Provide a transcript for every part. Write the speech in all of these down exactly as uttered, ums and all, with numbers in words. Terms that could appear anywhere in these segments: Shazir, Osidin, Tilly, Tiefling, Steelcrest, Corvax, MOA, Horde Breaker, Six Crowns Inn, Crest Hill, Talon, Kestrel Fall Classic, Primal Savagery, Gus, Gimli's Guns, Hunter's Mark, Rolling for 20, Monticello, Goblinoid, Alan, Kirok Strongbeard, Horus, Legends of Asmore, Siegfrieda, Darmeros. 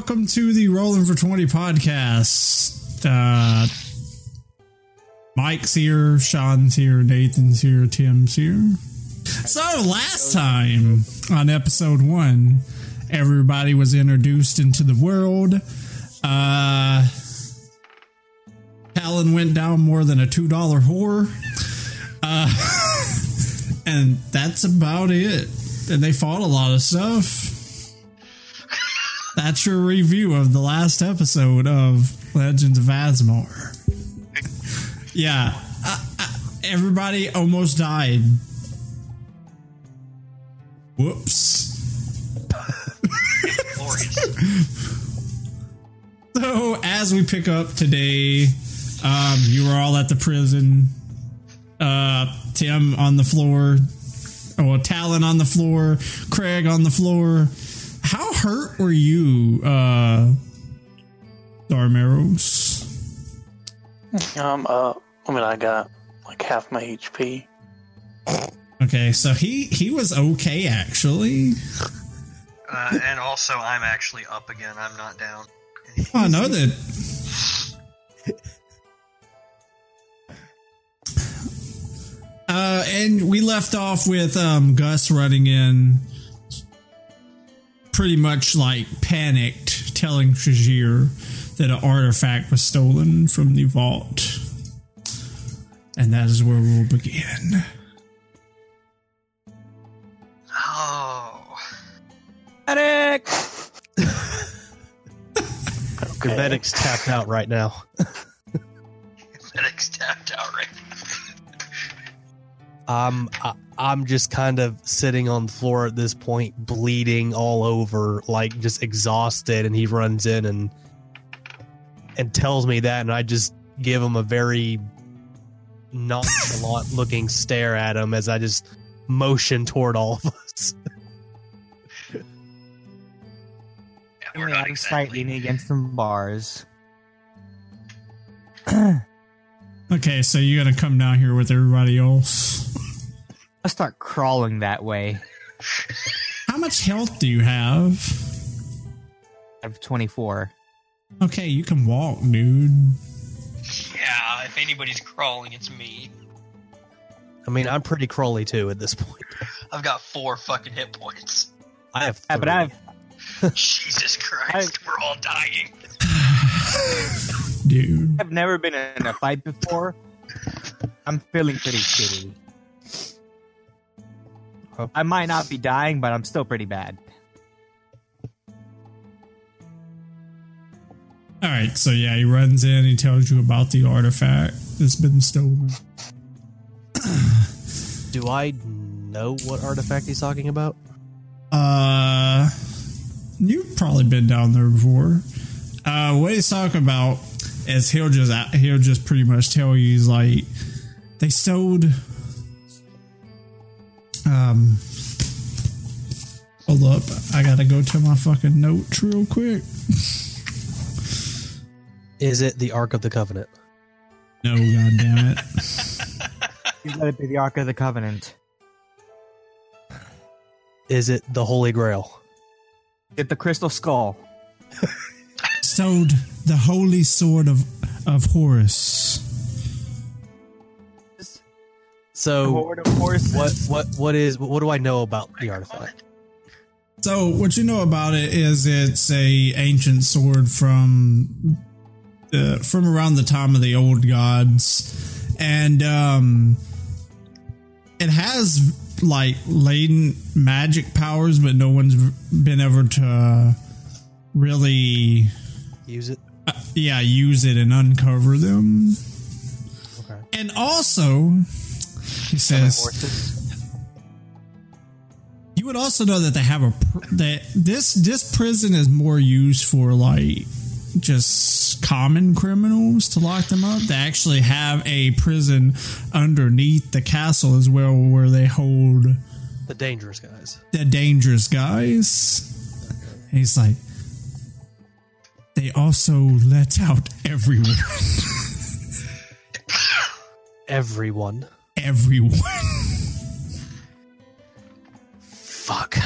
Welcome to the Rolling for twenty podcast. Uh, Mike's here, Sean's here, Nathan's here, Tim's here. So last time on episode one, everybody was introduced into the world. Uh, Talon went down more than a two dollar whore. Uh, and that's about it. And they fought a lot of stuff. That's your review of the last episode of Legends of Asmore. Yeah. I, I, everybody almost died. Whoops. Glorious. So, as we pick up today, um, you were all at the prison. Uh, Tim on the floor. Or Talon on the floor. Craig on the floor. How hurt were you, uh, Darmeros? Um, uh, I mean, I got like half my H P. Okay, so he, he was okay, actually. Uh, and also, I'm actually up again. I'm not down. I know that. uh, and we left off with, um, Gus running in. Pretty much like panicked, telling Shazir that an artifact was stolen from the vault. And that is where we'll begin. Oh. Medic! Okay. Your medic's tapped out right now. Your medic's tapped out right now. um, I- I'm just kind of sitting on the floor at this point, bleeding all over, like just exhausted. And he runs in and and tells me that, and I just give him a very nonchalant looking stare at him as I just motion toward all of us. Yeah, we're not I'm exactly. Slightly leaning against some bars. Okay, so you're gonna come down here with everybody else. I start crawling that way. How much health do you have? I have twenty-four. Okay, you can walk, dude. Yeah, if anybody's crawling, it's me. I mean, I'm pretty crawly, too, at this point. I've got four fucking hit points. I have three. Yeah, but I have... Jesus Christ, I've... we're all dying. Dude. I've never been in a fight before. I'm feeling pretty shitty. I might not be dying, but I'm still pretty bad. Alright, so yeah, he runs in, he tells you about the artifact that's been stolen. Do I know what artifact he's talking about? Uh, you've probably been down there before. Uh, what he's talking about is he'll just, he'll just pretty much tell you, he's like, they stole... Um, hold up. I gotta go to my fucking notes real quick. Is it the Ark of the Covenant? No, goddammit. You let it be the Ark of the Covenant. Is it the Holy Grail? Get the Crystal Skull. Stowed the Holy Sword of, of Horus. So what, what what is what do I know about the artifact? So what you know about it is it's a ancient sword from uh, from around the time of the old gods, and um, it has like latent magic powers, but no one's been ever to really use it. Uh, yeah, use it and uncover them. Okay, and also. He says, "You would also know that they have a pr- that this this prison is more used for like just common criminals to lock them up. They actually have a prison underneath the castle as well, where they hold the dangerous guys. The dangerous guys. And he's like, they also let out everyone, everyone." Everyone. Fuck.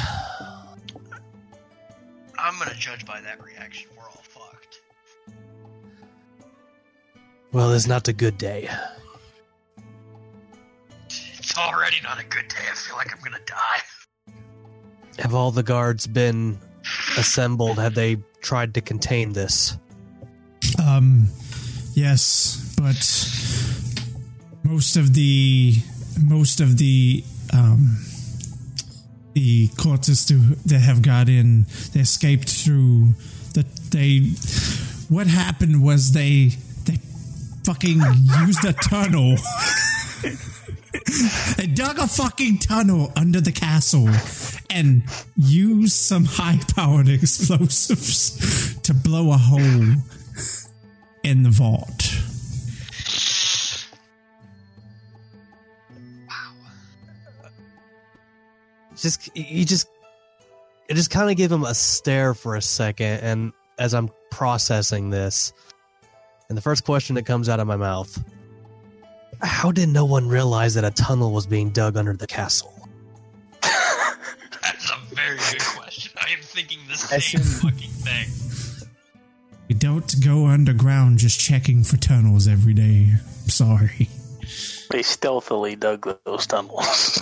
I'm I'm gonna judge by that reaction. We're all fucked. Well, it's not a good day. It's already not a good day. I feel like I'm gonna die. Have all the guards been assembled? Have they tried to contain this? Um, yes, but most of the most of the um the cultists to, that have got in, they escaped through that. They what happened was they they fucking used a tunnel. They dug a fucking tunnel under the castle and used some high-powered explosives to blow a hole in the vault. Wow. Just, you just, I just kind of give him a stare for a second, and as I'm processing this, and the first question that comes out of my mouth: how did no one realize that a tunnel was being dug under the castle? That's a very good question. I am thinking the same soon, fucking thing. You don't go underground just checking for tunnels every day. I'm sorry. They stealthily dug those tunnels.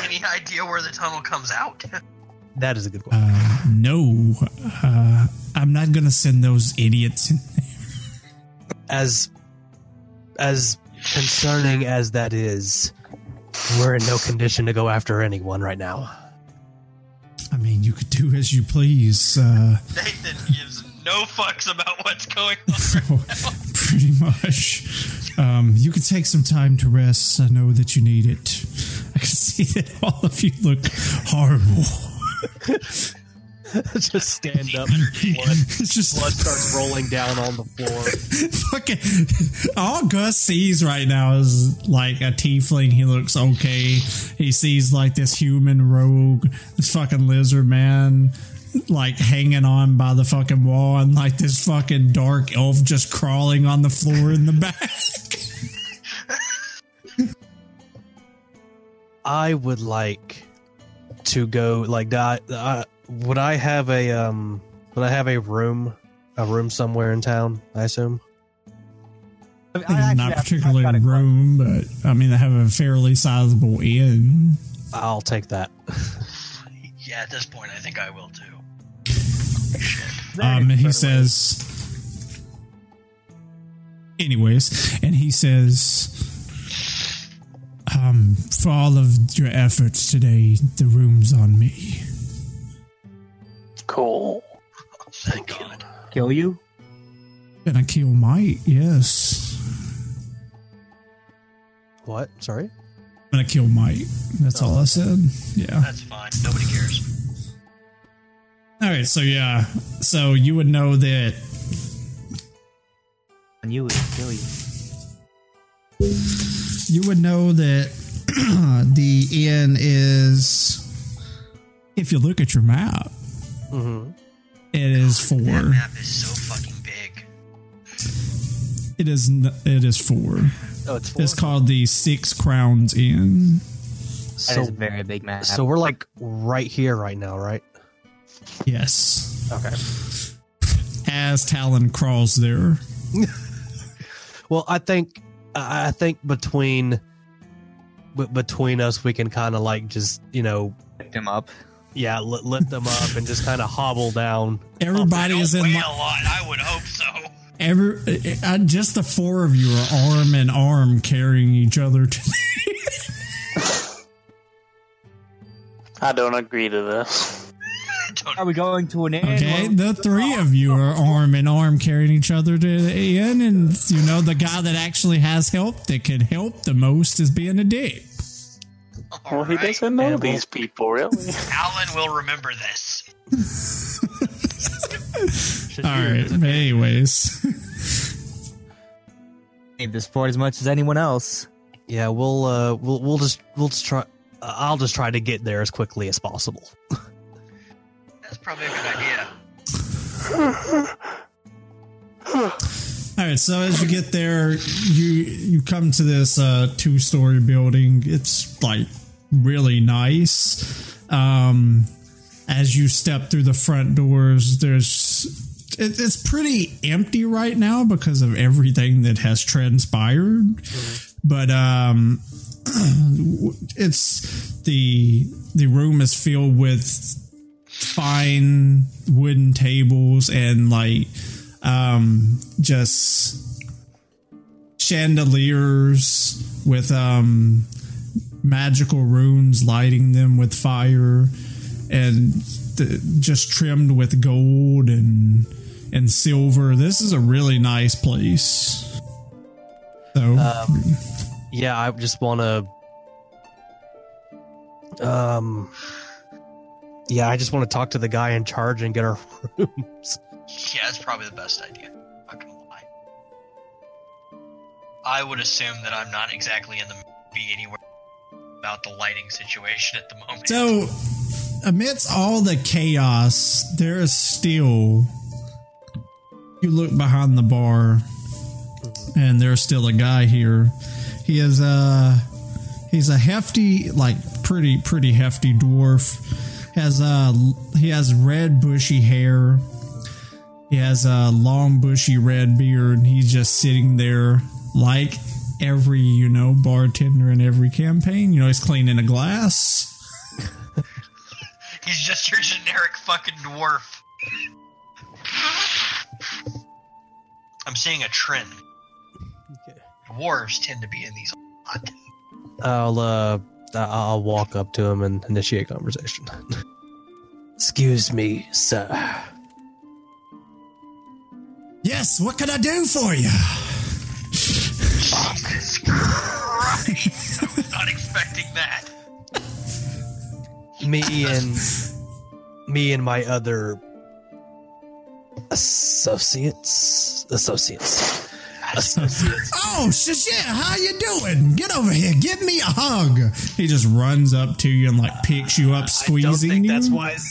Any idea where the tunnel comes out? That is a good question. Uh, no. Uh, I'm not going to send those idiots in there. As as concerning as that is, we're in no condition to go after anyone right now. I mean, you could do as you please. Uh, Nathan gives no fucks about what's going on. So, right, pretty much. Um, you could take some time to rest. I know that you need it. I can see that all of you look horrible. Just stand up. Blood, just, blood starts rolling down on the floor. Fucking all Gus sees right now is like a tiefling. He looks okay. He sees like this human rogue, this fucking lizard man, like hanging on by the fucking wall, and like this fucking dark elf just crawling on the floor in the back. I would like to go like that. Uh, Would I have a um? Would I have a room, a room somewhere in town? I assume. I mean, I not particularly a room, but I mean, I have a fairly sizable inn. I'll take that. Yeah, at this point, I think I will too. um, he says. Anyways, and he says, um, for all of your efforts today, the room's on me. Cool. Thank you. Kill you? Gonna kill Mike, yes. What? Sorry? I'm gonna kill Mike. That's oh, all I said. Yeah. That's fine. Nobody cares. Alright, so yeah. So you would know that. And you would kill you. You would know that the inn is, if you look at your map, Mm-hmm. It is four. That map is so fucking big. It is. N- it is four. Oh, it's four. It's called the Six Crowns Inn. That so, is a very big map. So we're like right here, right now, right? Yes. Okay. As Talon crawls there. Well, I think I think between between us, we can kind of like just you know pick them up. Yeah, l- lift them up and just kind of hobble down. Everybody oh, is in line. I would hope so. Every, I, just the four of you are arm in arm carrying each other. To I don't agree to this. Are we going to an inn? Okay, the three of you are arm in arm carrying each other to the inn, and you know the guy that actually has help that can help the most is being a dick. All well, right. He doesn't know and these we'll, people, really. Alan will remember this. Alright, anyways. Need this sport as much as anyone else. Yeah, we'll, uh, we'll, we'll just, we'll just try, uh, I'll just try to get there as quickly as possible. That's probably a good idea. All right, so as you get there, you you come to this uh, two-story building. It's, like, really nice. Um, as you step through the front doors, there's it, it's pretty empty right now because of everything that has transpired. Mm-hmm. But um, it's the the room is filled with fine wooden tables and like um, just chandeliers with um, magical runes lighting them with fire, and th- just trimmed with gold and and silver. This is a really nice place. So um, yeah, I just want to um. Yeah, I just want to talk to the guy in charge and get our rooms. Yeah, that's probably the best idea. I'm not gonna lie. I would assume that I'm not exactly in the movie anywhere about the lighting situation at the moment. So, amidst all the chaos, there is still... You look behind the bar, and there's still a guy here. He is a... He's a hefty, like, pretty, pretty hefty dwarf. Has uh he has red bushy hair. He has a long bushy red beard. He's just sitting there like every you know bartender in every campaign. You know he's cleaning a glass. He's just your generic fucking dwarf. I'm seeing a trend. Okay. Dwarves tend to be in these a lot. I'll uh. I'll walk up to him and initiate conversation. Excuse me, sir. Yes, what can I do for you? Jesus Christ! I was not expecting that. Me and me and my other associates, associates. Oh, Shazir, how you doing? Get over here. Give me a hug. He just runs up to you and, like, picks you up, squeezing you. I don't think you. That's wise.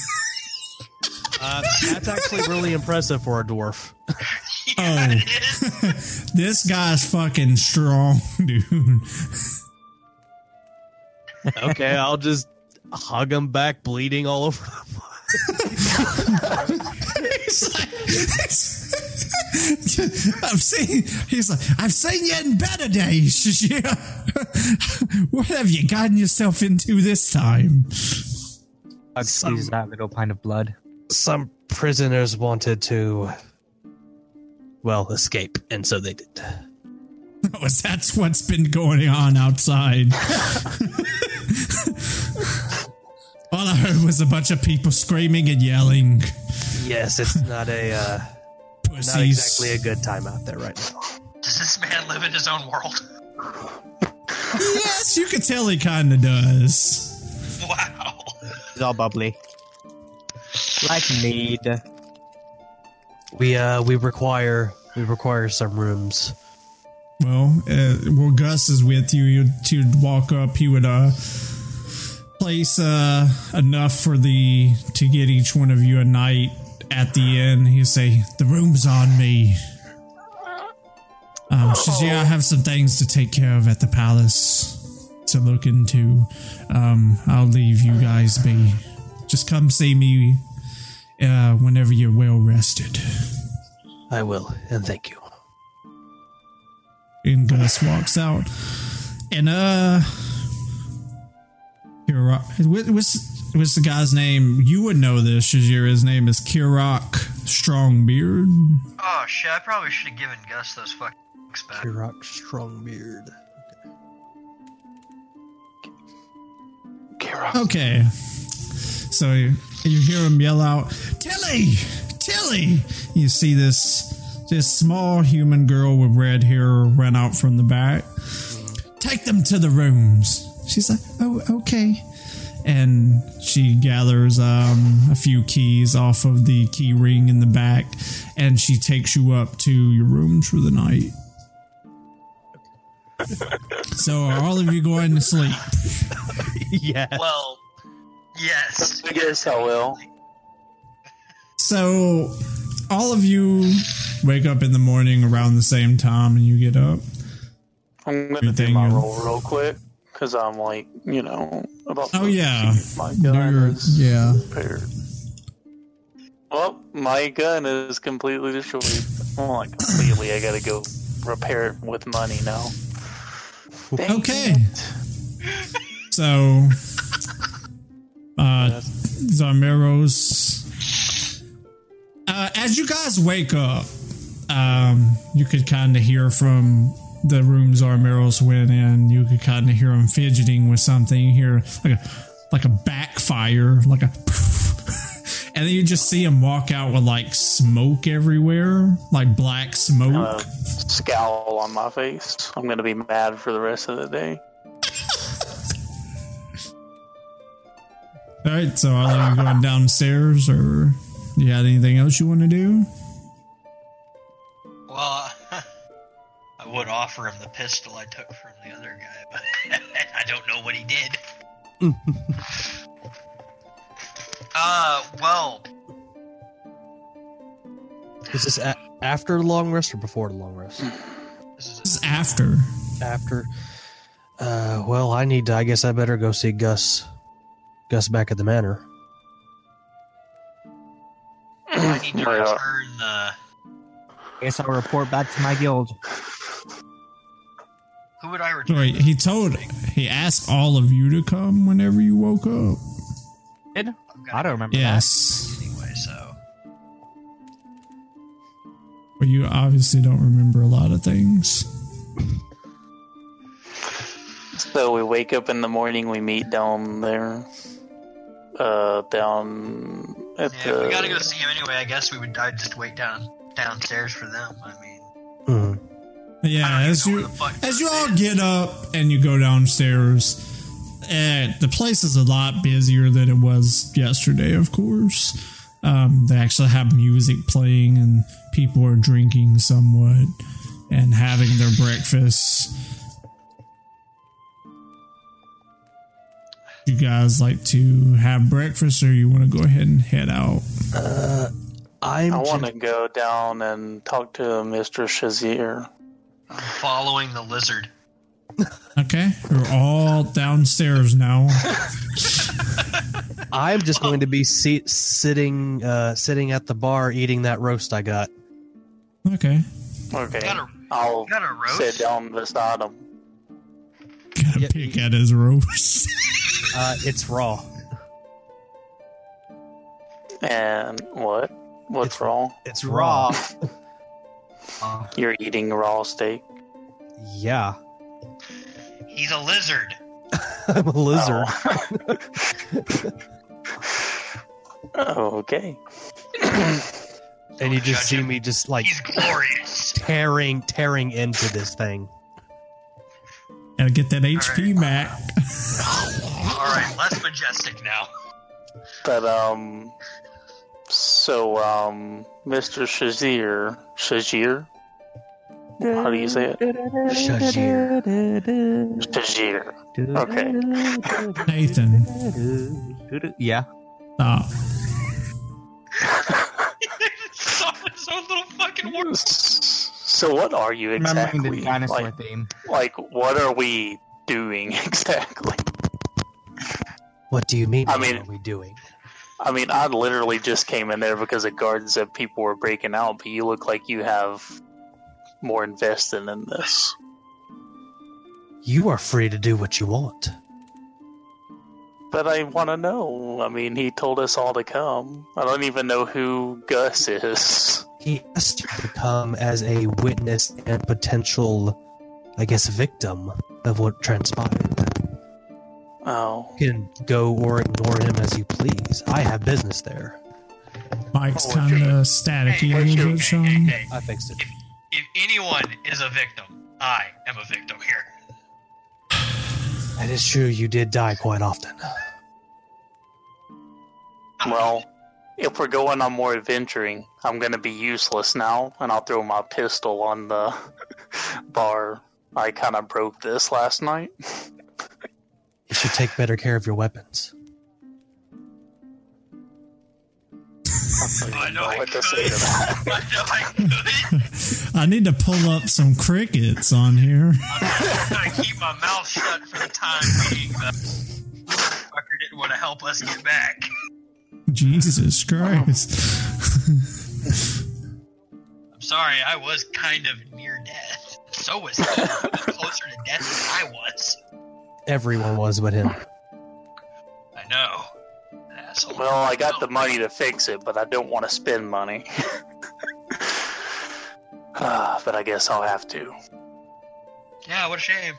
uh, that's actually really impressive for a dwarf. Yeah, oh. This guy's fucking strong, dude. Okay, I'll just hug him back, bleeding all over the He's like, I've seen. He's like, I've seen you in better days. Yeah. What have you gotten yourself into this time? I squeezed that little pint of blood. Some prisoners wanted to, well, escape, and so they did. Oh, that's what's been going on outside. All I heard was a bunch of people screaming and yelling. Yes, it's not a uh, not exactly a good time out there right now. Does this man live in his own world? Yes, you can tell he kind of does. Wow, he's all bubbly, like me. We uh we require we require some rooms. Well, uh, well, Gus is with you. You'd, you'd walk up. He would uh. place uh, enough for the to get each one of you a night at the end. He'll say, the room's on me. Um, oh. Shazir, I have some things to take care of at the palace to look into. Um, I'll leave you guys be. Just come see me uh, whenever you're well rested. I will, and thank you. And Gus walks out. And, uh... Kirok, what's, what's the guy's name? You would know this, Shazir. His name is Kirok Strongbeard. Oh, shit. I probably should have given Gus those fucking books back. Kirok Strongbeard. Kirok. Okay. So you, you hear him yell out, Tilly! Tilly! You see this this small human girl with red hair run out from the back. Take them to the rooms. She's like, oh, okay. And she gathers um, a few keys off of the key ring in the back, and she takes you up to your rooms for the night. So are all of you going to sleep? Yes. Well, yes. I guess I will. So all of you wake up in the morning around the same time, and you get up. I'm going to do my roll real quick. Because I'm like, you know, about oh yeah, my gun is yeah. Repaired. Well, my gun is completely destroyed. Well, like completely. I gotta go repair it with money now. Dang okay. So, uh, Darmeros, uh, as you guys wake up, um, you could kind of hear from the rooms Darmeros went in. You could kind of hear him fidgeting with something. You hear like a like a backfire, like a. And then you just see him walk out with like smoke everywhere, like black smoke. Uh, scowl on my face. I'm gonna be mad for the rest of the day. All right, so are you going downstairs, or you had anything else you want to do? Well, I would offer him the pistol I took from the other guy, but I don't know what he did. Uh, well. Is this a- after the long rest or before the long rest? This is after. After. Uh, well, I need to, I guess I better go see Gus. Gus back at the manor. I need to return the... I guess I'll report back to my guild. Who would I return? Wait, he told, he asked all of you to come whenever you woke up. Did? I don't remember yes. that. Anyway, so. Well, you obviously don't remember a lot of things. So we wake up in the morning, we meet down there. Uh, down at yeah, the... If we gotta go see him anyway, I guess we would, I'd just wait down downstairs for them, I mean. Mm-hmm. Yeah, as you, as you all get up and you go downstairs... Uh, the place is a lot busier than it was yesterday, of course. Um, they actually have music playing and people are drinking somewhat and having their breakfasts. You guys like to have breakfast or you want to go ahead and head out? Uh, I'm I want to j- go down and talk to Mister Shazir. I'm following the lizard. Okay, we're all downstairs now. I'm just going to be see- sitting, uh, sitting at the bar eating that roast I got. Okay. Okay. Got a, I'll got a roast? Sit down beside him. Got a yeah, pick at his roast. uh, it's raw. And what? What's it's, raw? It's raw. raw. You're eating raw steak? Yeah. He's a lizard. I'm a lizard. Oh. Okay. And you just see him. Me just like he's glorious. Tearing, tearing into this thing. Gotta get that H P right. Mac. All right, less majestic now. But um, so um, Mister Shazir, Shazir. How do you say it? Shazir. Shazir. Okay. Nathan. Yeah. Stop. His own little fucking words. So what are you exactly? Remembering the dinosaur like, theme. Like, what are we doing exactly? What do you mean? I mean, what are we doing? I mean, I literally just came in there because the guards that people were breaking out, but you look like you have... more invested in this. You are free to do what you want. But I want to know. I mean, he told us all to come. I don't even know who Gus is. He asked you to come as a witness and potential, I guess, victim of what transpired. Oh. You can go or ignore him as you please. I have business there. Mike's oh, kind of staticky. Hey, hey, hey, hey, hey. I fixed it. If anyone is a victim, I am a victim here. That is true. You did die quite often. Well, if we're going on more adventuring, I'm going to be useless now, and I'll throw my pistol on the bar. I kind of broke this last night. You should take better care of your weapons. I, know I, to say to that. I know I could. I need to pull up some crickets on here. I'm going to keep my mouth shut for the time. time being the fucker didn't want to help us get back. Jesus Christ. I'm sorry, I was kind of near death. So was he. Closer to death than I was. Everyone was but him. I know. Asshole. Well, I got the money to fix it, but I don't want to spend money. uh, but I guess I'll have to. Yeah, what a shame.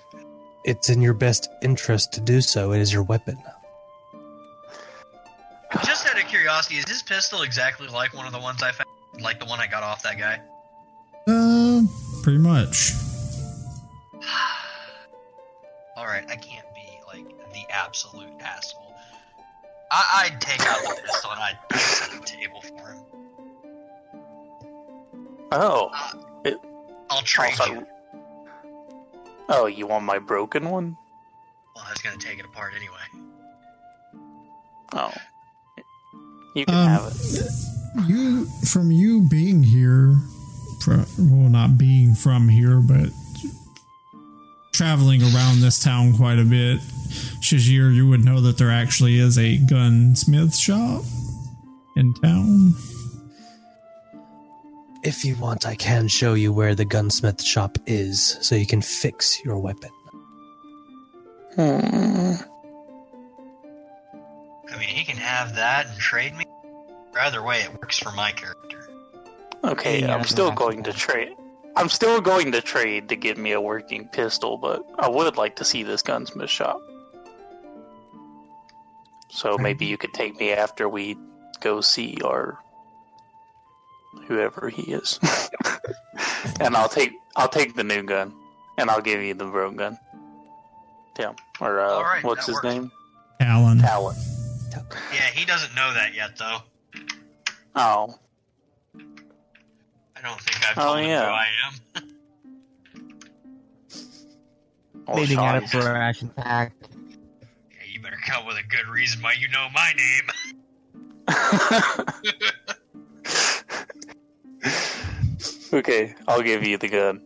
It's in your best interest to do so. It is your weapon. Just out of curiosity, is his pistol exactly like one of the ones I found? Like the one I got off that guy? Um, uh, pretty much. Alright, I can't be, like, the absolute asshole. I I'd take out the pistol and I'd set a table for him. Oh. Uh, it, I'll trade also, you. Oh, you want my broken one? Well, I was gonna take it apart anyway. Oh. You can um, have it. You, from you being here, well, not being from here, but traveling around this town quite a bit, Shazir, you would know that there actually is a gunsmith shop in town. If you want, I can show you where the gunsmith shop is, so you can fix your weapon. Hmm. I mean, he can have that and trade me. Either way, it works for my character. Okay, yeah, I'm still going to trade. I'm still going to trade to get me a working pistol, but I would like to see this gunsmith shop. So maybe you could take me after we go see our whoever he is, and I'll take I'll take the new gun, and I'll give you the broken gun. Yeah, or uh, right, what's his works. name? Alan. Talon. Yeah, he doesn't know that yet, though. Oh. I don't think I've told oh, yeah. him who I am. Leading out for an action pack. Yeah, you better come with a good reason why you know my name. Okay, I'll give you the gun.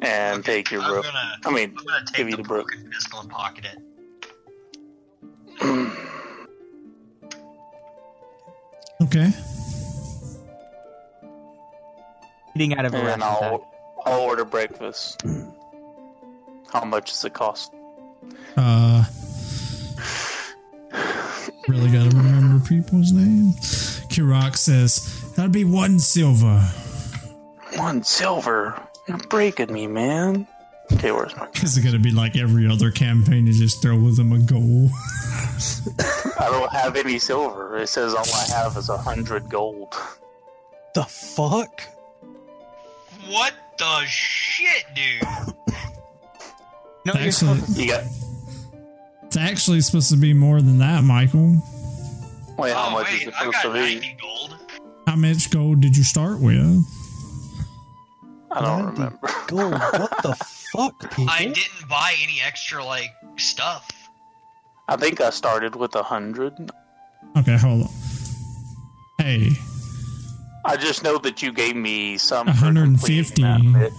And okay, take your bro. Gonna, I mean, I'm gonna take give the you the broken bro. pistol and pocket it. Okay. Eating out of a and I'll, I'll order breakfast. Mm. How much does it cost? Uh, really gotta remember people's names. Kirok says, that'd be one silver. One silver? You're breaking me, man. Okay, where's my... Is it gonna be like every other campaign to just throw them a goal? I don't have any silver. It says all I have is a hundred gold. The fuck? What the shit, dude? No, actually, you're to... you got... It's actually supposed to be more than that, Michael. Wait, how oh, much wait, is it supposed to be? Gold. How much gold did you start with? I don't what remember. Gold? What the fuck, people? I didn't buy any extra, like, stuff. I think I started with a hundred. Okay, hold on. Hey. I just know that you gave me some one hundred fifty for completing that,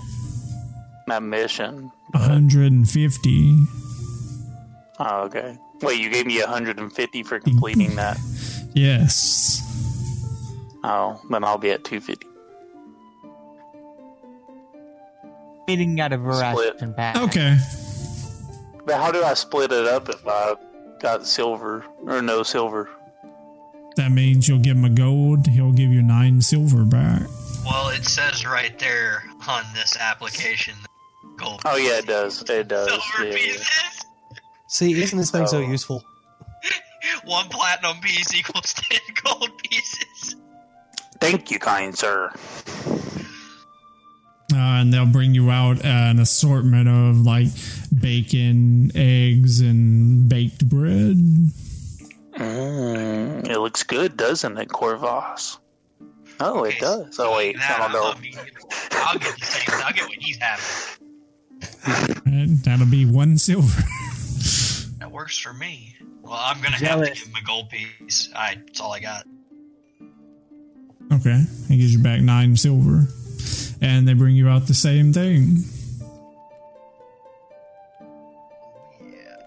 that mission. But... one hundred fifty. Oh, okay. Wait, you gave me one hundred fifty for completing that? Yes. Oh, then I'll be at two fifty. Meeting out of a ration pack. Okay. But how do I split it up if I got silver or no silver? That means you'll give him a gold. He'll give you nine silver back. Well, it says right there on this application, gold. Oh yeah, it does. It does. Silver yeah. pieces. See, isn't this thing oh. so useful? One platinum piece equals ten gold pieces. Thank you, kind sir. Uh, and they'll bring you out uh, an assortment of like bacon, eggs, and baked bread. Mm, it looks good, doesn't it, Corvax? Oh, okay, it does. So oh, wait, that, I don't know. I'll get the same. I'll get what he's having. That'll be one silver. That works for me. Well, I'm gonna Jealous. have to give him a gold piece. I. That's all I got. Okay, he gives you back nine silver. And they bring you out the same thing. Yeah.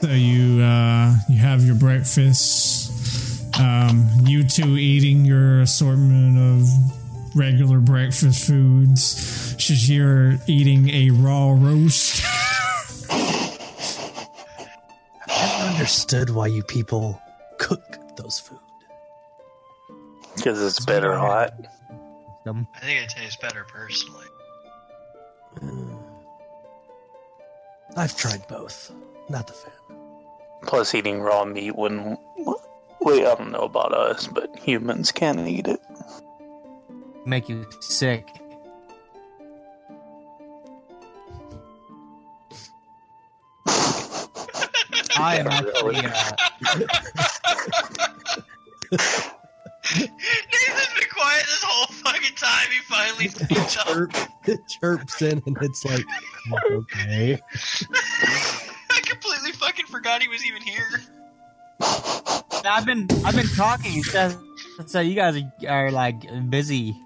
So you uh, you have your breakfast. Um, you two eating your assortment of regular breakfast foods. Shazir eating a raw roast. I've never understood why you people cook those food. Because it's, it's better hot. Them. I think it tastes better personally. Mm. I've tried both. Not the fan. Plus, eating raw meat wouldn't... Wait, I don't know about us, but humans can eat it. Make you sick. I am actually... Uh... Nathan's been quiet this whole fucking time. He finally speaks chirp, up. It chirps in, and it's like, okay. I completely fucking forgot he was even here. I've been, I've been talking. So, so you guys are, are like busy.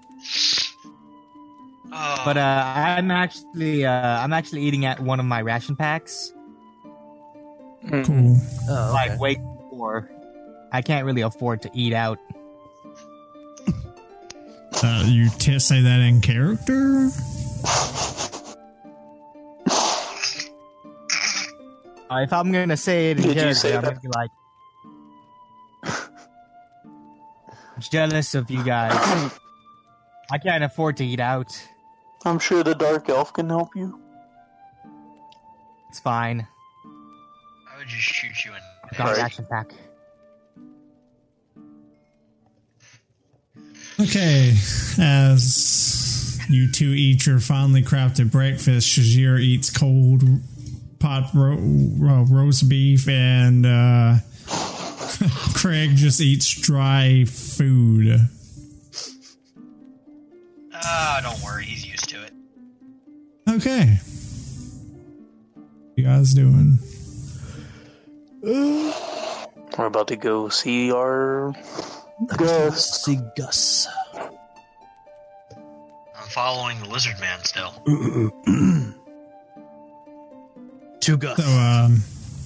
Oh. But uh, I'm actually, uh, I'm actually eating at one of my ration packs. Cool. Mm-hmm. Oh, okay. Like wait for. I can't really afford to eat out. Uh, you t- say that in character? Uh, if I'm gonna say it in Did character, I'm gonna be like jealous of you guys. I can't afford to eat out. I'm sure the dark elf can help you. It's fine. I would just shoot you in the got an action pack. Okay, as you two eat your finely crafted breakfast, Shazir eats cold pot ro- ro- roast beef, and uh, Craig just eats dry food. Ah, uh, don't worry, he's used to it. Okay. What you guys doing? We're about to go see our... Gus. See Gus. I'm following the lizard man still. To Gus. So, um,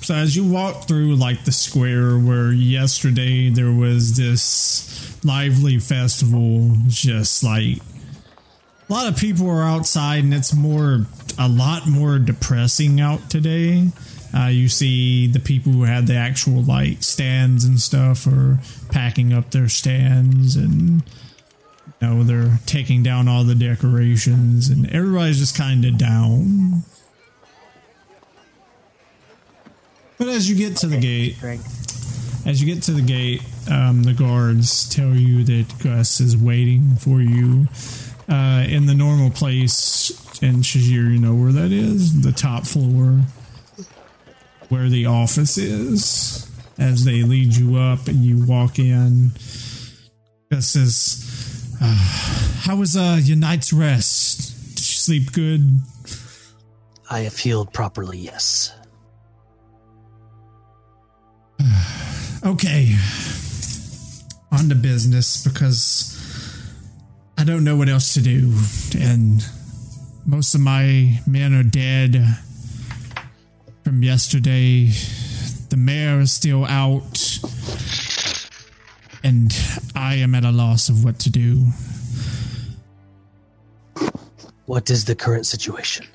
so as you walk through like the square where yesterday there was this lively festival, just like a lot of people are outside, and it's more a lot more depressing out today. Uh, you see the people who had the actual like stands and stuff are packing up their stands, and you know they're taking down all the decorations, and everybody's just kind of down. But as you get to okay, the gate, drink. as you get to the gate, um, the guards tell you that Gus is waiting for you uh, in the normal place in Shazir. You know where that is? The top floor. Where the office is. As they lead you up and you walk in, Gus is, uh, how was uh, your night's rest? Did you sleep good? I have healed properly, yes. Okay. On to business, because I don't know what else to do, and most of my men are dead from yesterday. The mayor is still out, and I am at a loss of what to do. What is the current situation?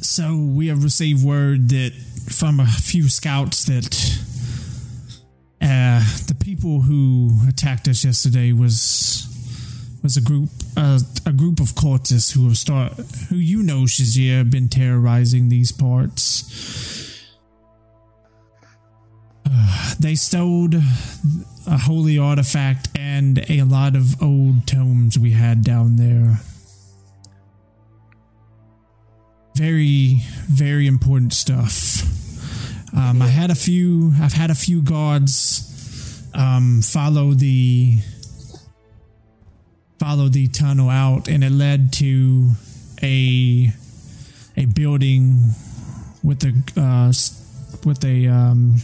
So we have received word that from a few scouts that uh, the people who attacked us yesterday was was a group uh, a group of cultists who have start who you know, Shazir, have been terrorizing these parts. Uh, they stole a holy artifact and a lot of old tomes we had down there. Very, very important stuff. Um, I had a few. I've had a few guards um, follow the. Followed the tunnel out, and it led to a a building with a uh, with a um,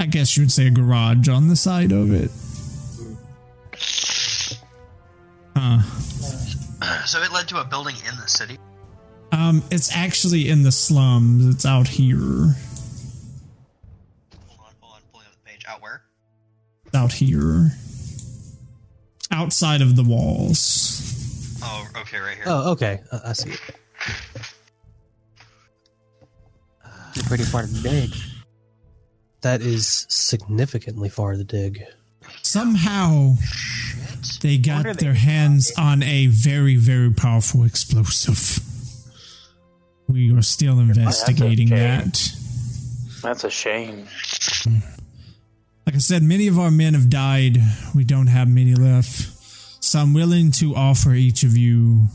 I guess you would say a garage on the side of it. Huh. So it led to a building in the city. Um, it's actually in the slums. It's out here. Hold on, hold on, pulling up the page. Out where? Out here. Outside of the walls. Oh, okay, right here. Oh, okay. Uh, I see it. You're pretty far to the dig. That is significantly far to the dig. Somehow, Shit. they got they their hands talking? on a very, very powerful explosive. We are still investigating that. That's a shame. Like I said, many of our men have died. We don't have many left. So I'm willing to offer each of you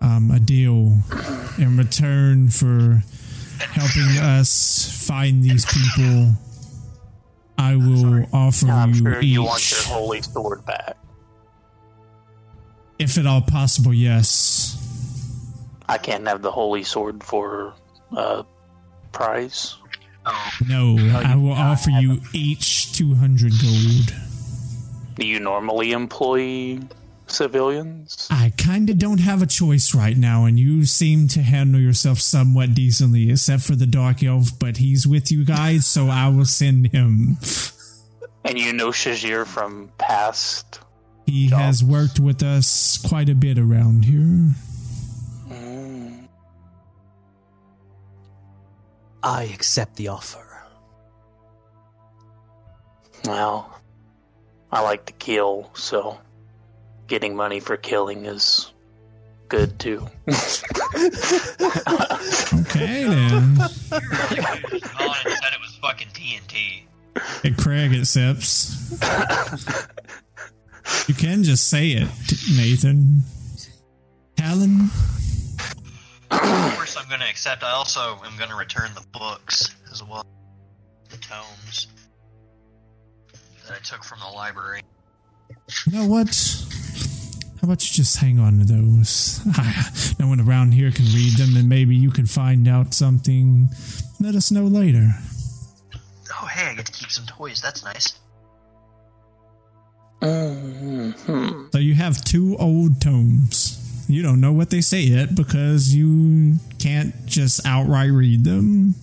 um, a deal in return for helping us find these people. I will offer no, I'm you sure each. You want your holy sword back, if at all possible. Yes. I can't have the holy sword for uh, prize. Oh. No, no I will offer you them. each two hundred gold. Do you normally employ civilians? I kind of don't have a choice right now, and you seem to handle yourself somewhat decently, except for the dark elf. But he's with you guys, so I will send him. And you know Shazir from past. He jobs. has worked with us quite a bit around here. I accept the offer. Well, I like to kill, so getting money for killing is good too. Okay then. Alan said it was fucking T N T. And Craig accepts. You can just say it, Nathan. Alan. Of course I'm going to accept. I also am going to return the books as well. The tomes that I took from the library. You know what? How about you just hang on to those? No one around here can read them, and maybe you can find out something. Let us know later. Oh, hey, I get to keep some toys. That's nice. Mm-hmm. So you have two old tomes. You don't know what they say yet because you can't just outright read them.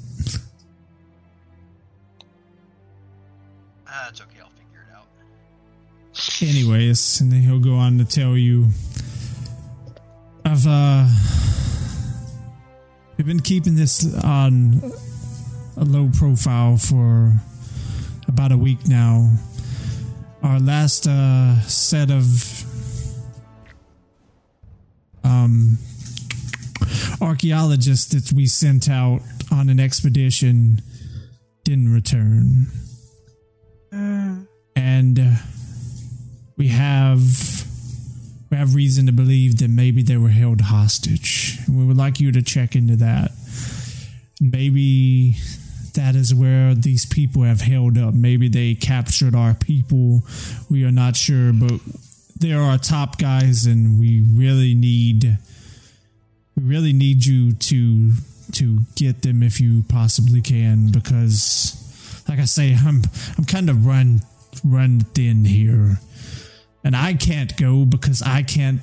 Ah, uh, it's okay. I'll figure it out. Anyways, and then he'll go on to tell you I've, uh, we've been keeping this on a low profile for about a week now. Our last, uh, set of Um, archaeologist that we sent out on an expedition didn't return. Mm. And uh, we have we have reason to believe that maybe they were held hostage. We would like you to check into that. Maybe that is where these people have held up. Maybe they captured our people. We are not sure, but they're our top guys, and we really need we really need you to to get them if you possibly can, because like I say, I'm I'm kind of run run thin here, and I can't go because I can't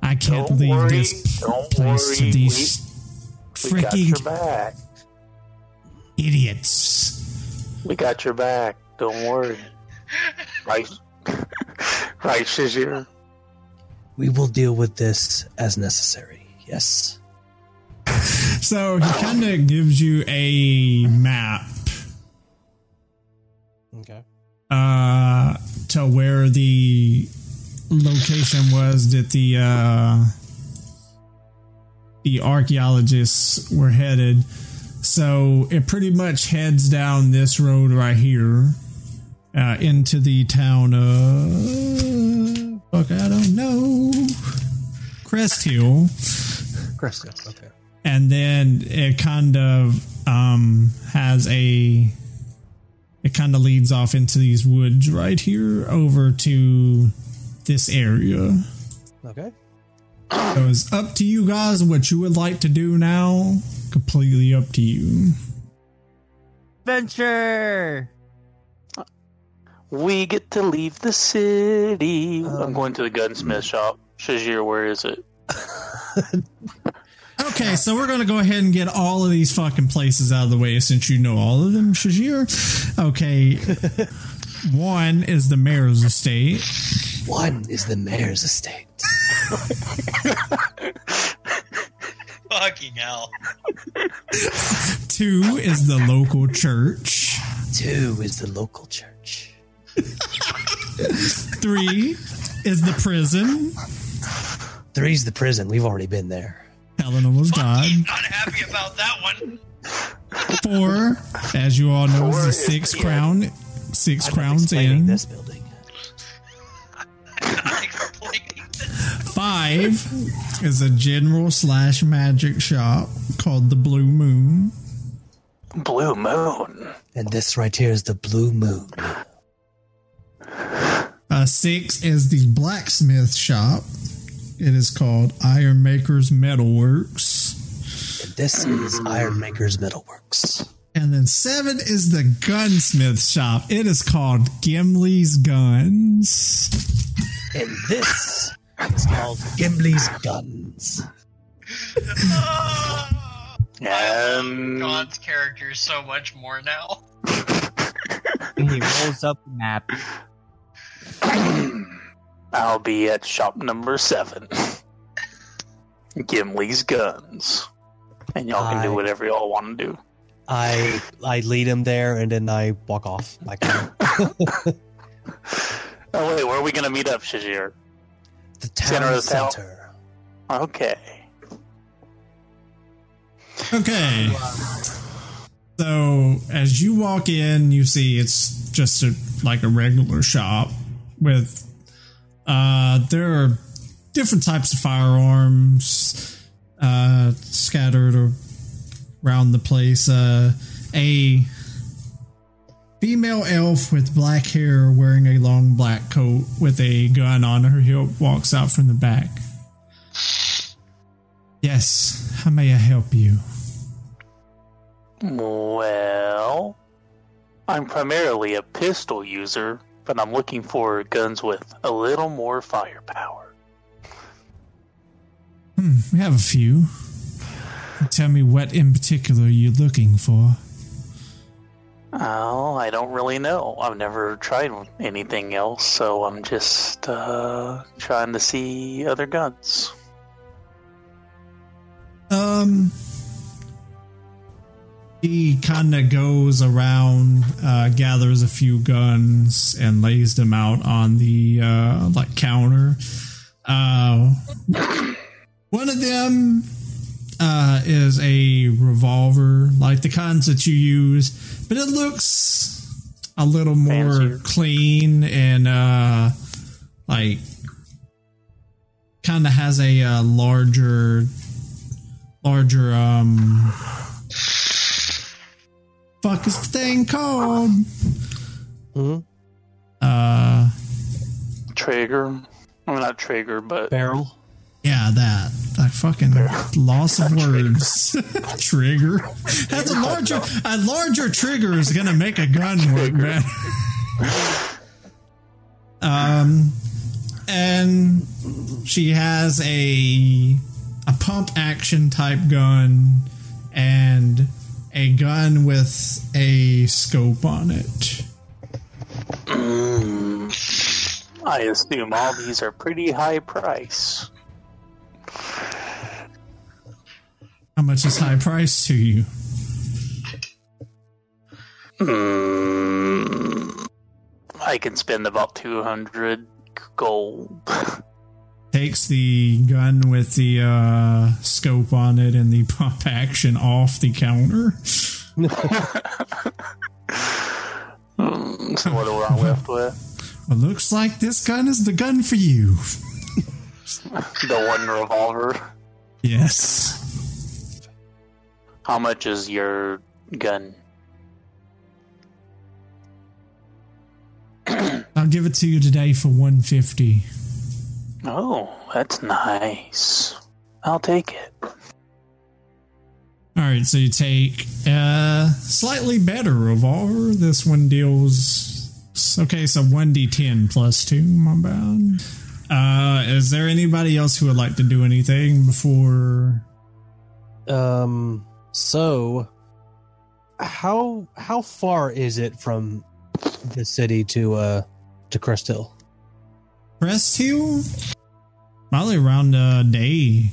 I can't don't leave worry, this place worry, to these we, freaking we got your back. idiots. We got your back. Don't worry. Right. Right, Shazir. We will deal with this as necessary. Yes. So he kind of gives you a map. Okay. Uh, to where the location was that the uh, the archaeologists were headed. So it pretty much heads down this road right here. Uh, into the town of... Fuck, I don't know. Crest Hill. Crest Hill, okay. And then it kind of um, has a... It kind of leads off into these woods right here over to this area. Okay. So it's up to you guys what you would like to do now. Completely up to you. Adventure! We get to leave the city. Um, I'm going to the gunsmith shop. Shazir, where is it? Okay, so we're going to go ahead and get all of these fucking places out of the way since you know all of them, Shazir. Okay. One is the mayor's estate. One is the mayor's estate. Fucking hell. Two is the local church. Two is the local church. Three is the prison. Three's the prison. We've already been there. Helen almost died. I'm not happy about that one. Four, as you all know, Four is the Six Crown, Six Crowns Inn. This building. I'm not explaining this. Five is a general slash magic shop called the Blue Moon. Blue Moon. And this right here is the Blue Moon. Uh, six is the blacksmith shop. It is called Ironmaker's Metalworks. And this is Ironmaker's Metalworks. And then seven is the gunsmith shop. It is called Gimli's Guns. And this is called Gimli's Guns. Oh, I love God's characters so much more now. And he rolls up the map. I'll be at shop number seven. Gimli's Guns. And y'all can I, do whatever y'all want to do. I I lead him there and then I walk off. Like, oh, wait, where are we going to meet up, Shazir? The town center. Of the center. Town? Okay. Okay. So, as you walk in, you see it's just a, like a regular shop with... Uh, there are different types of firearms uh, scattered around the place. Uh, a female elf with black hair wearing a long black coat with a gun on her hilt walks out from the back. Yes, how may I help you? Well, I'm primarily a pistol user, but I'm looking for guns with a little more firepower. Hmm, we have a few. Tell me what in particular you're looking for. Oh, I don't really know. I've never tried anything else, so I'm just uh, trying to see other guns. Um... He kind of goes around, uh, gathers a few guns, and lays them out on the uh, like counter. Uh, one of them uh, is a revolver, like the kinds that you use, but it looks a little more fancier, clean, and uh, like kind of has a uh, larger, larger. Um, Fuck is the thing called? Mm-hmm. Uh, Traeger. I mean, not Traeger, but barrel. Yeah, that. That fucking barrel. Loss of words. Trigger. That's a larger. A larger trigger is gonna make a gun work, man. um, and she has a a pump action type gun and a gun with a scope on it. Mm. I assume all these are pretty high price. How much is high price to you? Mm. I can spend about two hundred gold. Takes the gun with the uh, scope on it and the pump action off the counter. mm, so what are we left with? Well, looks like this gun is the gun for you. The one revolver? Yes. How much is your gun? I'll give it to you today for one hundred fifty. Oh, that's nice. I'll take it. Alright, so you take a slightly better revolver. This one deals... Okay, so one d ten plus two, my bad. Uh, is there anybody else who would like to do anything before Um, so how how far is it from the city to uh to Crest Hill? Crest Hill? Probably around a day.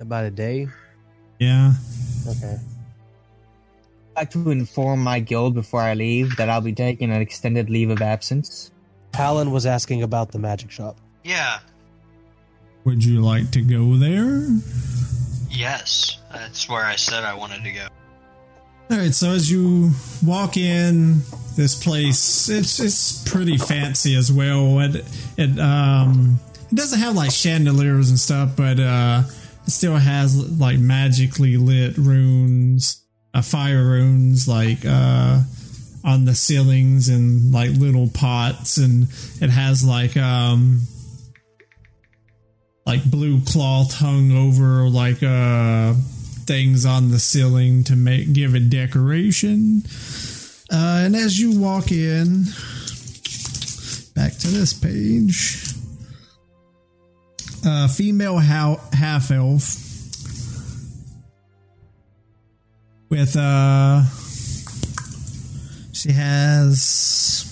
About a day? Yeah. Okay. I'd like to inform my guild before I leave that I'll be taking an extended leave of absence. Talon was asking about the magic shop. Yeah. Would you like to go there? Yes. That's where I said I wanted to go. Alright, so as you walk in this place, it's it's pretty fancy as well. It, it, um, it doesn't have like chandeliers and stuff, but uh, it still has like magically lit runes. Uh, fire runes like uh, on the ceilings and like little pots, and it has like um, like blue cloth hung over like uh, things on the ceiling to make give it decoration. Uh, and as you walk in, back to this page, uh, female ha- half elf. With, uh, she has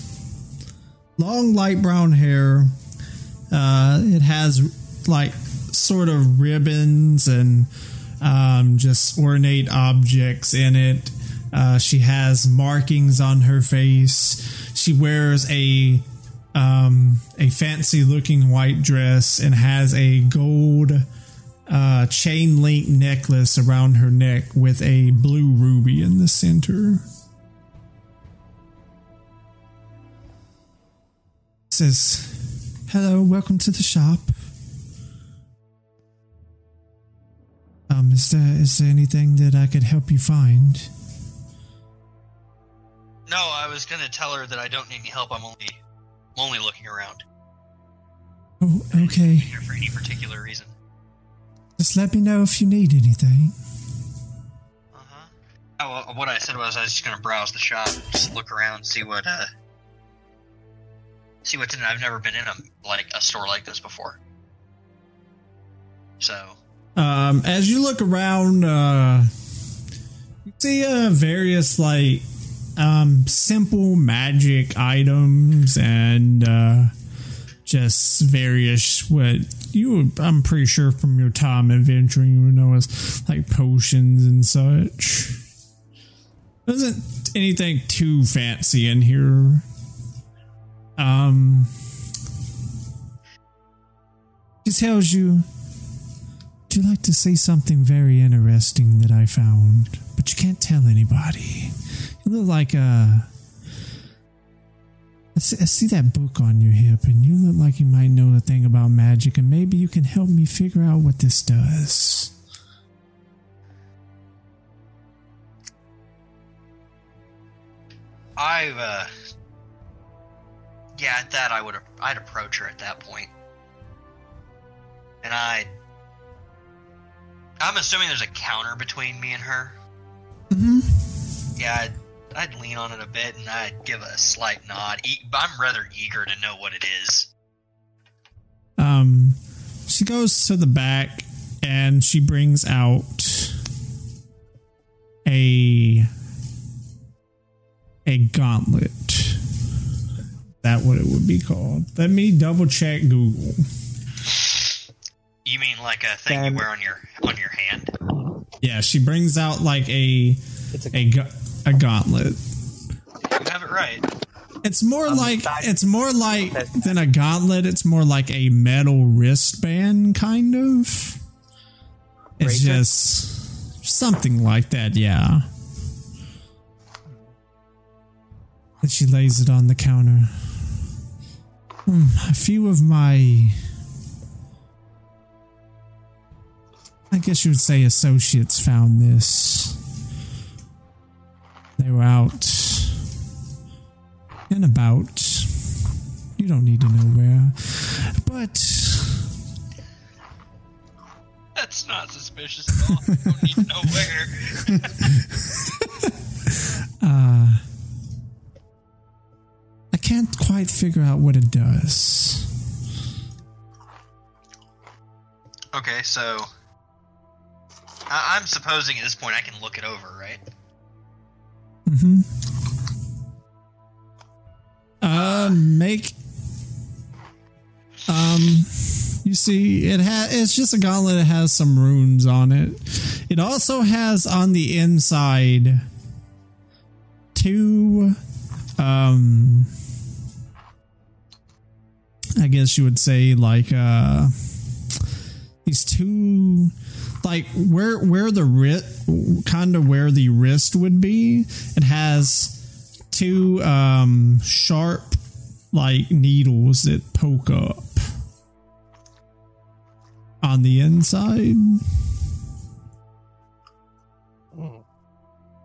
long light brown hair. Uh, it has like sort of ribbons and um, just ornate objects in it. Uh, she has markings on her face. She wears a um, a fancy looking white dress and has a gold Uh, chain link necklace around her neck with a blue ruby in the center. It says, "Hello, welcome to the shop. Um, is there is there anything that I could help you find?" No, I was gonna tell her that I don't need any help. I'm only I'm only looking around. Oh, okay. I didn't be here for any particular reason. Just let me know if you need anything. Uh-huh. Oh, well, what I said was I was just going to browse the shop, just look around, see what, uh... see what's in it. I've never been in a, like, a store like this before. So... Um, as you look around, uh... you see, uh, various, like, um, simple magic items and, uh... just various what you I'm pretty sure from your time adventuring you would know as like potions and such. Isn't anything too fancy in here. Um She tells you, "Do you like to see something very interesting that I found, but you can't tell anybody. You look like a I see that book on your hip, and you look like you might know a thing about magic, and maybe you can help me figure out what this does." I've, uh... Yeah, at that I would... I'd approach her at that point. And I... I'm assuming there's a counter between me and her. Mm-hmm. Yeah, I'd... I'd lean on it a bit, and I'd give a slight nod. E- I'm rather eager to know what it is. Um, she goes to the back, and she brings out a a gauntlet. That's what it would be called. Let me double check Google. You mean like a thing um, you wear on your on your hand? Yeah, she brings out like a it's a, a gauntlet. A gauntlet. You have it right. It's more um, like it's more like than a gauntlet. It's more like a metal wristband, kind of. It's Razor? Just something like that, yeah. And she lays it on the counter. Hmm, a few of my, I guess you would say, associates found this. They were out and about. You don't need to know where. But that's not suspicious at all. You don't need to know where. uh, I can't quite figure out what it does. Okay, so I I'm supposing at this point I can look it over, right? Mm-hmm. Uh, uh make um you see it ha it's just a gauntlet that has some runes on it. It also has on the inside two um I guess you would say like uh these two like where where the writ kind of where the wrist would be, it has two um sharp like needles that poke up on the inside.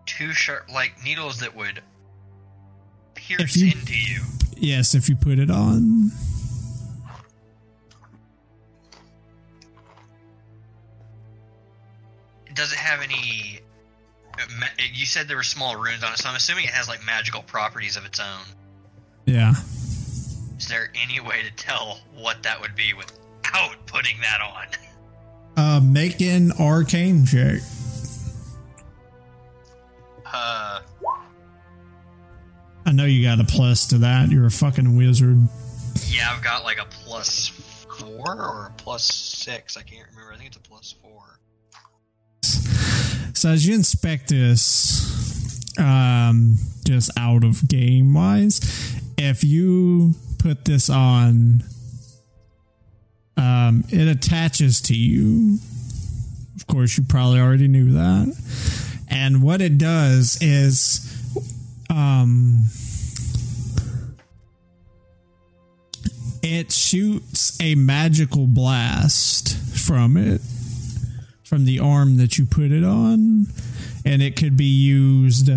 Two sharp like needles that would pierce you, into you. Yes, if you put it on. Does it have any... You said there were small runes on it, so I'm assuming it has like magical properties of its own. Yeah. Is there any way to tell what that would be without putting that on? Uh, make an arcane check. Uh... I know you got a plus to that. You're a fucking wizard. Yeah, I've got like a plus four or a plus six. I can't remember. I think it's a plus four. So as you inspect this, um, just out of game wise, if you put this on, um, it attaches to you. Of course, you probably already knew that. And what it does is, um, it shoots a magical blast from it. From the arm that you put it on, and it could be used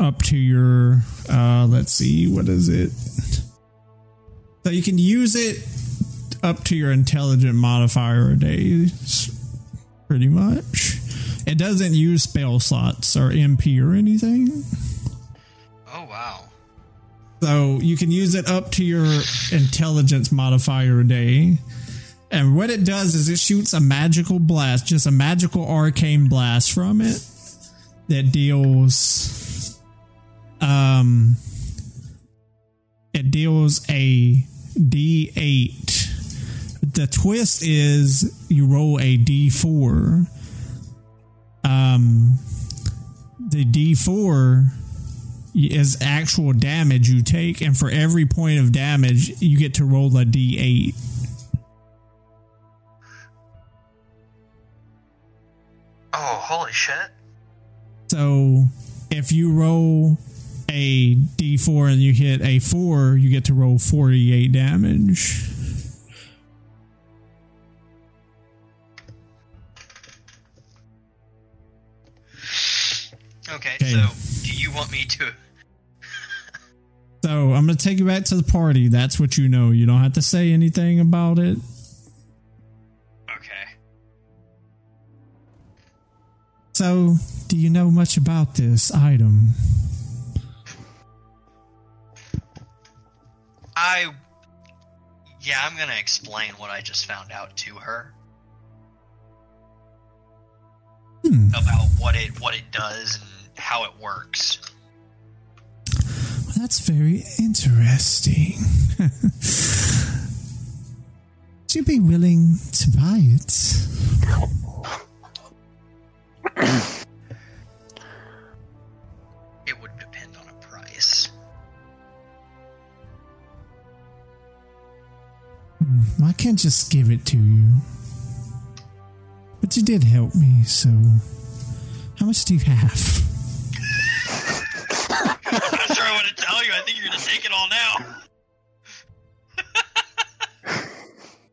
up to your uh let's see, what is it? So you can use it up to your intelligent modifier a day, pretty much. It doesn't use spell slots or M P or anything. Oh wow. So you can use it up to your intelligence modifier a day. And what it does is it shoots a magical blast, just a magical arcane blast from it that deals, um, it deals a D eight. The twist is you roll a D four. Um, the D four is actual damage you take, and for every point of damage, you get to roll a D eight. Oh, holy shit. So, if you roll a D four and you hit a four, you get to roll forty-eight damage. Okay, okay. So do you want me to... So, I'm going to take you back to the party. That's what you know. You don't have to say anything about it. So, do you know much about this item? I... Yeah, I'm gonna explain what I just found out to her. Hmm. About what it what it does and how it works. Well, that's very interesting. Would you be willing to buy it? It would depend on a price. I can't just give it to you. But you did help me, so... How much do you have? I'm not sure I want to tell you. I think you're going to take it all now.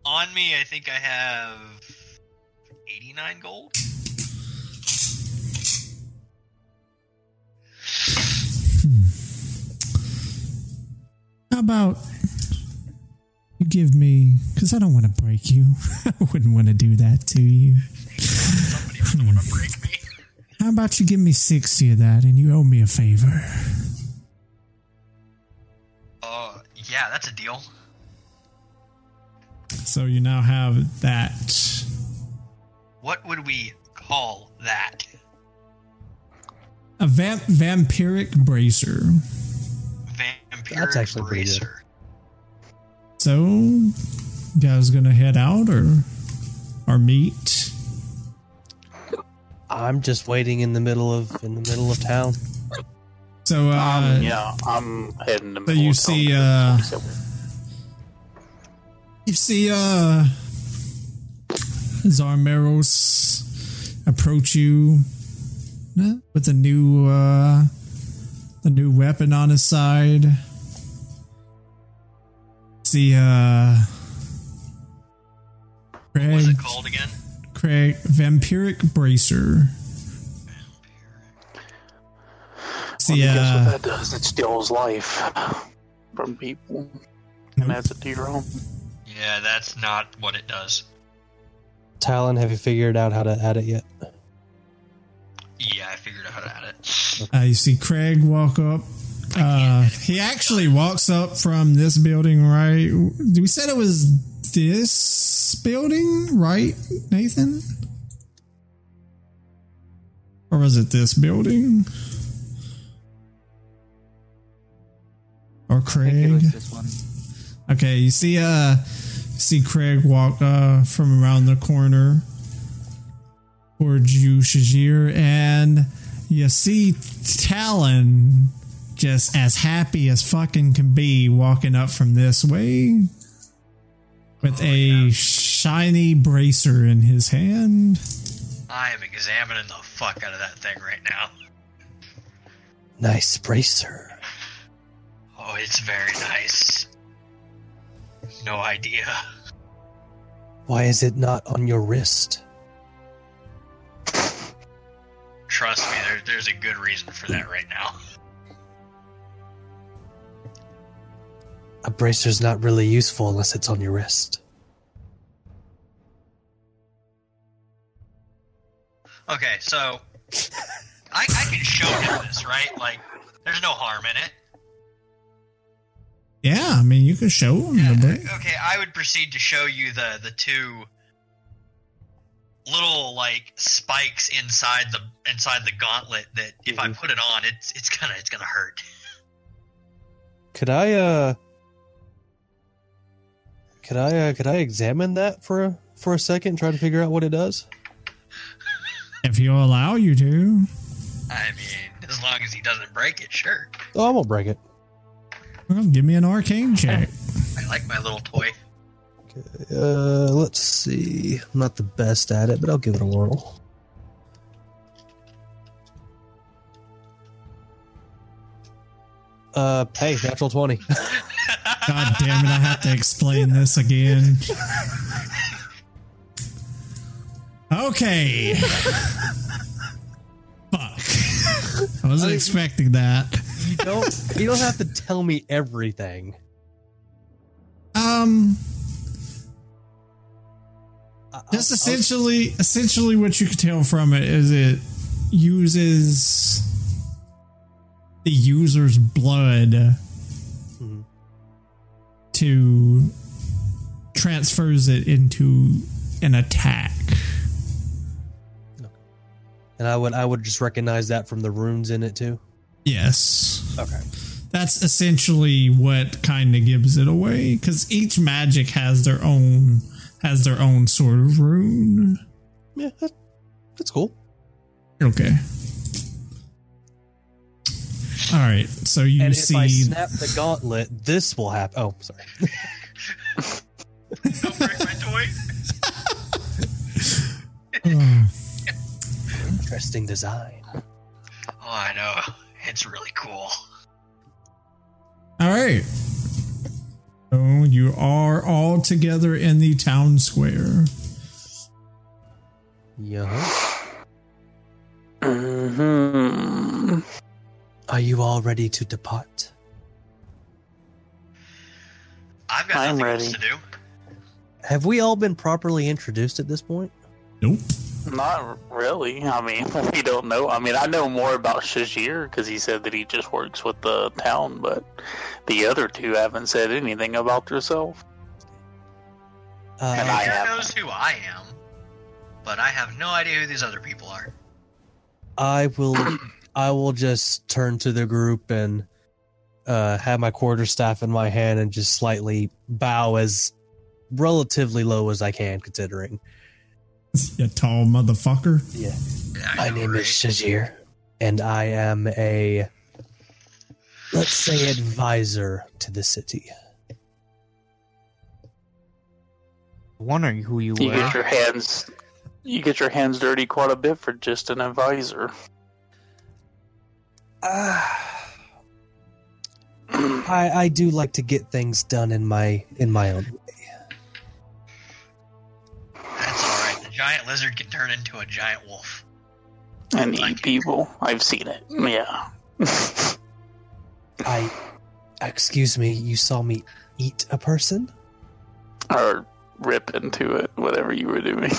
On me, I think I have... eighty-nine gold? How about you give me, because I don't want to break you. I wouldn't want to do that to you. Somebody doesn't want to break me. How about you give me sixty of that and you owe me a favor? Oh, uh, yeah, that's a deal. So you now have that. What would we call that? A vamp vampiric bracer. Vampiric That's actually bracer. So, you guys gonna head out or or meet? I'm just waiting in the middle of in the middle of town. So uh, um, yeah, I'm heading to. So you see, uh, you see, uh, Darmeros approach you with a new, uh, a new weapon on his side. See, uh, Craig, what was it called again? Craig, vampiric bracer. See, well, uh, guess what that does? It steals life from people and nope. adds it to your own. Yeah, that's not what it does. Talon, have you figured out how to add it yet? Yeah, I figured out how to add it. Uh, you see Craig walk up. Uh, he actually walks up from this building, right? We said it was this building, right, Nathan? Or was it this building? Or Craig. This one. Okay, you see, uh, you see Craig walk uh, from around the corner towards you, Shazir, and you see Talon just as happy as fucking can be walking up from this way with oh, a yeah. shiny bracer in his hand. I am examining the fuck out of that thing right now. Nice bracer. Oh, it's very nice. No idea. Why is it not on your wrist? Trust me, there, there's a good reason for that right now. A bracer's not really useful unless it's on your wrist. Okay, so... I, I can show him this, right? Like, there's no harm in it. Yeah, I mean, you can show them yeah, a bit. Okay, I would proceed to show you the, the two little, like, spikes inside the inside the gauntlet that if mm-hmm. I put it on, it's it's gonna it's gonna hurt. Could I uh could I uh, could I examine that for for a second, and try to figure out what it does? If you'll allow you to. I mean, as long as he doesn't break it, sure. Oh, I won't break it. Well, give me an arcane check. I like my little toy. Okay, uh, let's see. I'm not the best at it, but I'll give it a whirl. Uh, hey, natural twenty. God damn it, I have to explain this again. Okay. Fuck. I wasn't expecting that. You don't, you don't have to tell me everything. Um, that's essentially essentially what you can tell from it is it uses the user's blood hmm. to transfers it into an attack. And I would I would just recognize that from the runes in it too. Yes. Okay. That's essentially what kind of gives it away, because each magic has their own has their own sort of rune. Yeah, that, that's cool. Okay. All right. So you and see. If I snap the gauntlet, this will happen. Oh, sorry. Don't break my toy. Oh. Interesting design. Oh, I know. It's really cool. All right. So you are all together in the town square. Yeah. Mm-hmm. Are you all ready to depart? I've got I'm nothing ready. else to do. Have we all been properly introduced at this point? Nope. Not really. I mean, we don't know. I mean, I know more about Shazir because he said that he just works with the town, but the other two haven't said anything about themselves. Uh, and I knows who I am. but I have no idea who these other people are. I will I will just turn to the group and uh, have my quarterstaff in my hand and just slightly bow as relatively low as I can, considering. You tall motherfucker. Yeah. yeah my name right. is Shazir, and I am a, let's say, advisor to the city. Wondering who you, you were. Get your hands, you get your hands dirty quite a bit for just an advisor. Uh, I I do like to get things done in my in my own way. That's all right. The giant lizard can turn into a giant wolf and eat like people. It. I've seen it. Yeah. I, excuse me. You saw me eat a person? Or rip into it, whatever you were doing.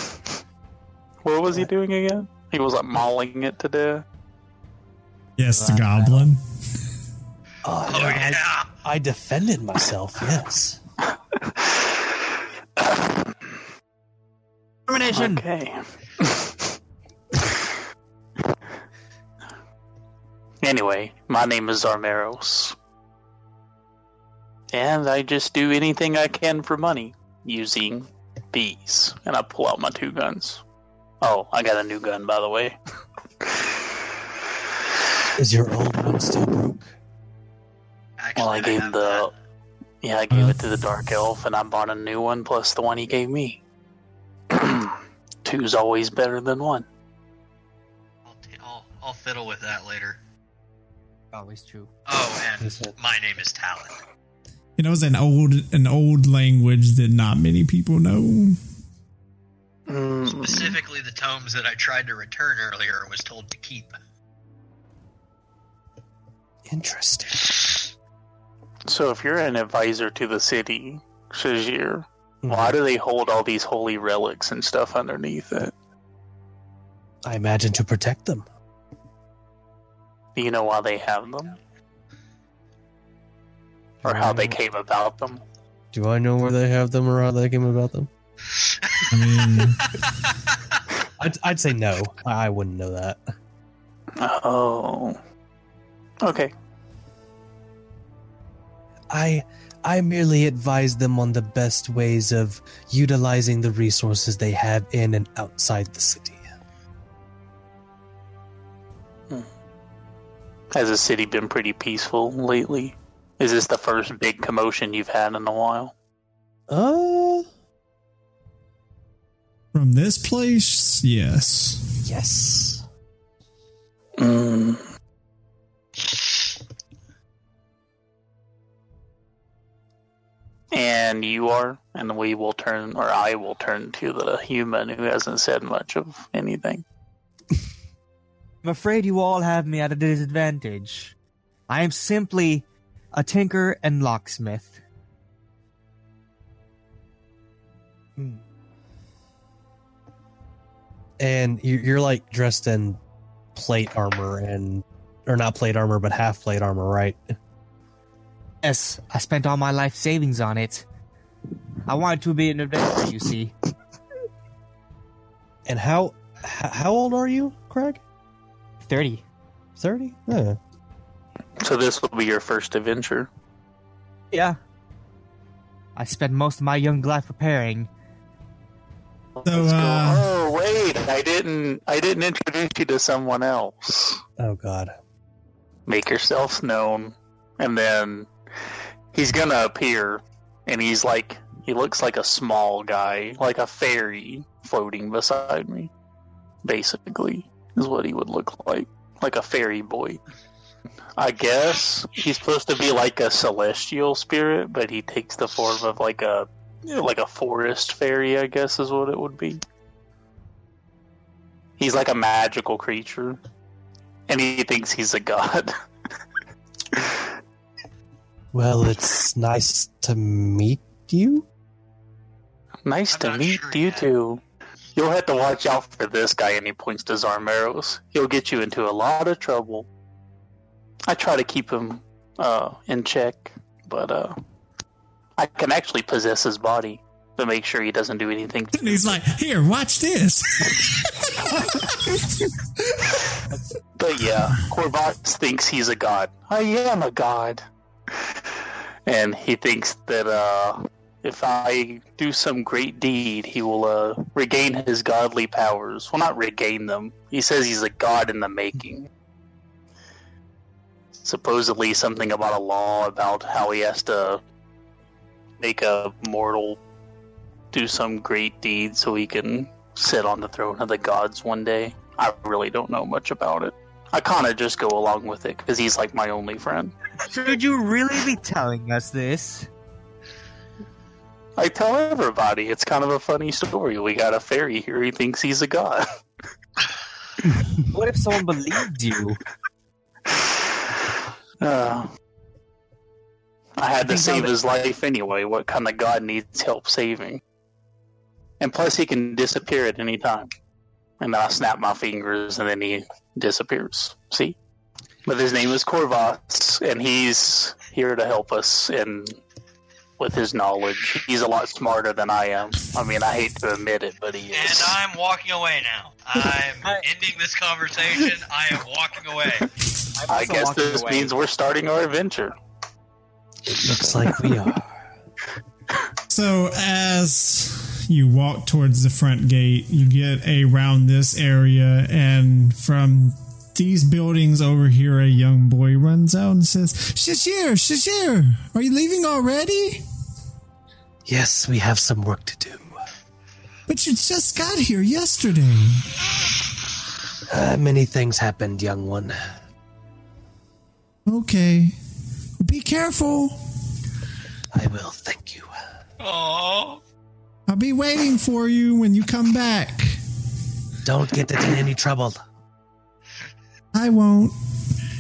What was he doing again? He was like mauling it to death. Yes, the uh, goblin. Oh, oh yeah. I, I defended myself, yes. Termination! Okay. Anyway, my name is Darmeros. And I just do anything I can for money using these. And I pull out my two guns. Oh, I got a new gun, by the way. Is your old one still broke? Actually, well, I gave I the... That. Yeah, I gave uh, it to the Dark Elf, and I bought a new one, plus the one he gave me. Two's always better than one. I'll, t- I'll, I'll fiddle with that later. Always true. Oh, and my name is Talon. You know, it's an old, an old language that not many people know. Mm. Specifically, the tomes that I tried to return earlier was told to keep. Interesting. So if you're an advisor to the city, Shazir, mm-hmm. why do they hold all these holy relics and stuff underneath it? I imagine to protect them. Do you know why they have them? Or how they came about them? Do I know where they have them or how they came about them? I mean... I'd, I'd say no. I wouldn't know that. Oh... Okay. I I merely advise them on the best ways of utilizing the resources they have in and outside the city. Hmm. Has the city been pretty peaceful lately? Is this the first big commotion you've had in a while? Uh, from this place, yes. Yes. Hmm. And you are, and we will turn, or I will turn to the human who hasn't said much of anything. I'm afraid you all have me at a disadvantage. I am simply a tinker and locksmith. Hmm. And you're like dressed in plate armor and, or not plate armor, but half plate armor, right? Yes, I spent all my life savings on it. I wanted to be an adventurer, you see. And how how old are you, Craig? Thirty. Thirty? Yeah. So this will be your first adventure? Yeah. I spent most of my young life preparing. So, uh... Oh wait, I didn't I didn't introduce you to someone else. Oh god. Make yourselves known. And then he's going to appear, and he's like, he looks like a small guy, like a fairy floating beside me, basically, is what he would look like, like a fairy boy. I guess he's supposed to be like a celestial spirit, but he takes the form of like a, like a forest fairy, I guess is what it would be. He's like a magical creature, and he thinks he's a god. Well, it's nice to meet you. Nice I'm to meet sure you yet. Too. You'll have to watch out for this guy, and he points to Zarmeros. He'll get you into a lot of trouble. I try to keep him uh, in check, but uh, I can actually possess his body. to make sure he doesn't do anything. And he's like, here, watch this. But yeah, Corvax thinks he's a god. I am a god. And he thinks that uh, if I do some great deed, he will uh, regain his godly powers. Well, not regain them. He says he's a god in the making. Supposedly something about a law about how he has to make a mortal do some great deed so he can sit on the throne of the gods one day. I really don't know much about it. I kind of just go along with it because he's like my only friend. Should you really be telling us this? I tell everybody. It's kind of a funny story. We got a fairy here. He thinks he's a god. What if someone believed you? Uh, I had to save his life anyway. What kind of god needs help saving? And plus he can disappear at any time. And then I snap my fingers and then he disappears. See? But his name is Corvax, and he's here to help us in, with his knowledge. He's a lot smarter than I am. I mean, I hate to admit it, but he is. And I'm walking away now. I'm ending this conversation. I am walking away. I guess this away. means we're starting our adventure. It looks like we are. So as... you walk towards the front gate, you get around this area, and from these buildings over here, a young boy runs out and says, Shazir, Shazir, are you leaving already? Yes, we have some work to do. But you just got here yesterday. Uh, many things happened, young one. Okay. Well, be careful. I will, thank you. Aww. I'll be waiting for you when you come back. Don't get into any trouble. I won't.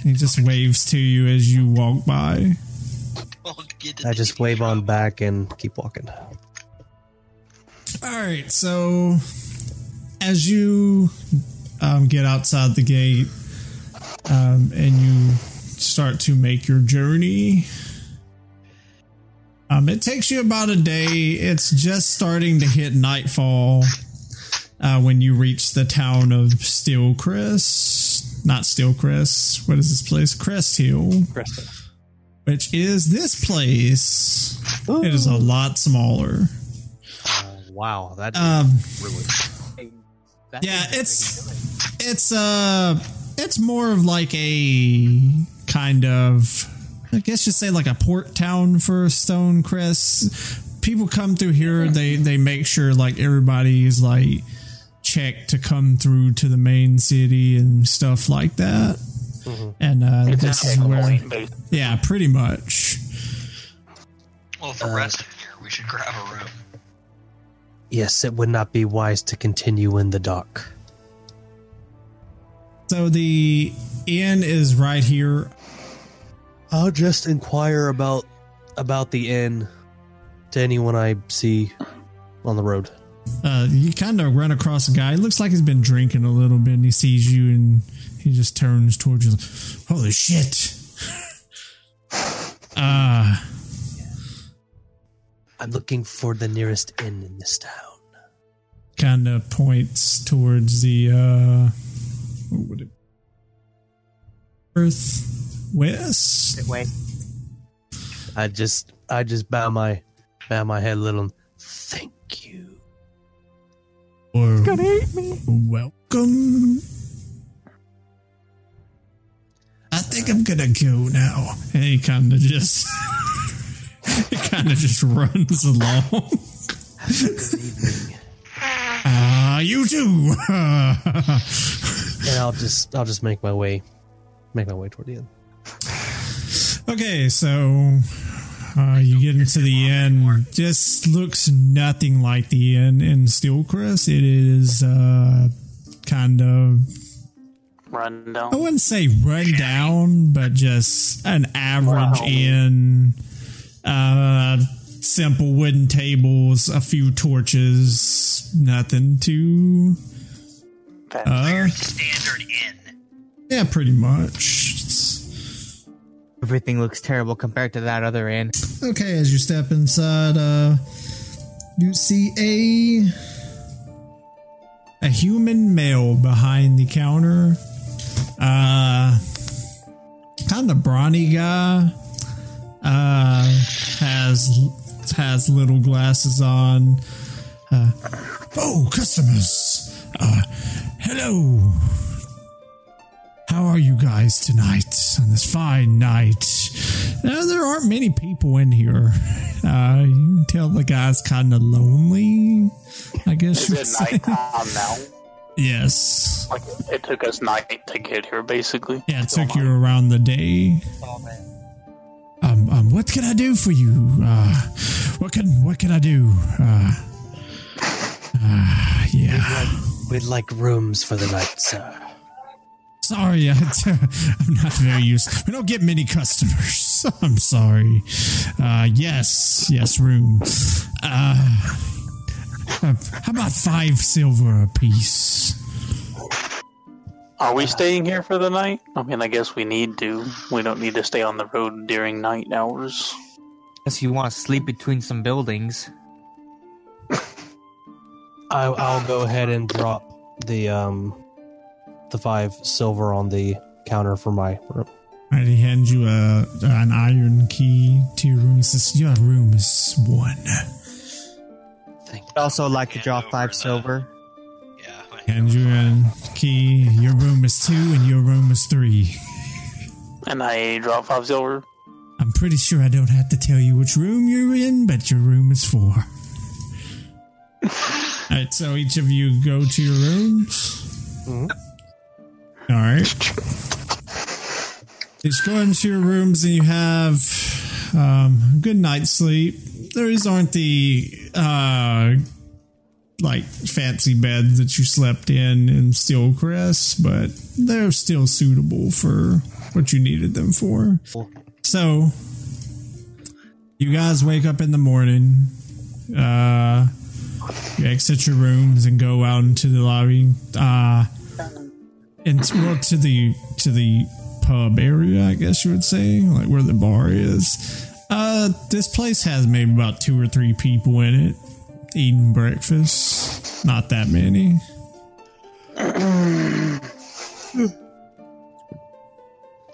He just waves to you as you walk by. I just wave trouble. on back and keep walking. Alright, so as you um, get outside the gate um, and you start to make your journey... Um, it takes you about a day. It's just starting to hit nightfall uh, when you reach the town of Steelcrest. Not Steelcrest. What is this place? Crest Hill. Crest Hill. Which is this place. Ooh. It is a lot smaller. Uh, wow. That is um, really... That yeah, it's... It's, uh, it's more of like a kind of... I guess you say like a port town for Stonecrest. People come through here. They they make sure like everybody is like checked to come through to the main city and stuff like that. Mm-hmm. And uh, this is where, yeah, pretty much. Well, for uh, rest of here, we should grab a room. Yes, it would not be wise to continue in the dark. So the inn is right here. I'll just inquire about about the inn to anyone I see on the road. Uh, you kind of run across a guy. It looks like he's been drinking a little bit, and he sees you, and he just turns towards you. Like, holy shit! Uh, I'm looking for the nearest inn in this town. Kind of points towards the uh, what would it? Earth. West? Wait. I just, I just bow my, bow my head a little. Thank you. Or it's gonna eat me. Welcome. I think uh, I'm gonna go now. And he kind of just, he kind of just runs along. Have a good evening. Ah, uh, you too. And I'll just, I'll just make my way, make my way toward the end. Okay, so uh, you get into the inn. Just looks nothing like the inn in Steelcrest. It is uh, kind of rundown. I wouldn't say rundown, but just an average wow. inn. Uh, simple wooden tables, a few torches, nothing too. That's uh, standard inn. Yeah, pretty much. It's, everything looks terrible compared to that other inn. Okay, as you step inside, uh, You see a a human male behind the counter. Uh, kind of brawny guy. Uh, has has little glasses on. Uh, oh, customers! Uh, hello. How are you guys tonight on this fine night? Now, there aren't many people in here. Uh, you can tell the guy's kind of lonely, I guess. Is it nighttime now? Yes. Like, it took us night to get here, basically. Yeah, it took oh, you around the day. Oh, man. Um, um, what can I do for you? Uh, what can what can I do? Uh, uh yeah. We'd like, we'd like rooms for the night, sir. Sorry, I, I'm not very used. We don't get many customers. I'm sorry. Uh, yes, yes, room. Uh, uh, how about five silver apiece? Are we staying here for the night? I mean, I guess we need to. We don't need to stay on the road during night hours. Unless you want to sleep between some buildings. I, I'll go ahead and drop the um. the five silver on the counter for my room. And he hands you a, an iron key to your room. It says, your room is one. Thank you. I'd also like to draw five silver. The... Yeah. Hand you a key. Your room is two and your room is three. And I draw five silver. I'm pretty sure I don't have to tell you which room you're in, but your room is four. Alright, so each of you go to your rooms. Mm-hmm. All right. Just go into your rooms and you have um, good night's sleep. Those aren't the uh, like fancy beds that you slept in in Steelcrest, but they're still suitable for what you needed them for. So you guys wake up in the morning. Uh, you exit your rooms and go out into the lobby. Uh, And well, to the to the pub area, I guess you would say, like where the bar is. Uh, this place has maybe about two or three people in it eating breakfast. Not that many.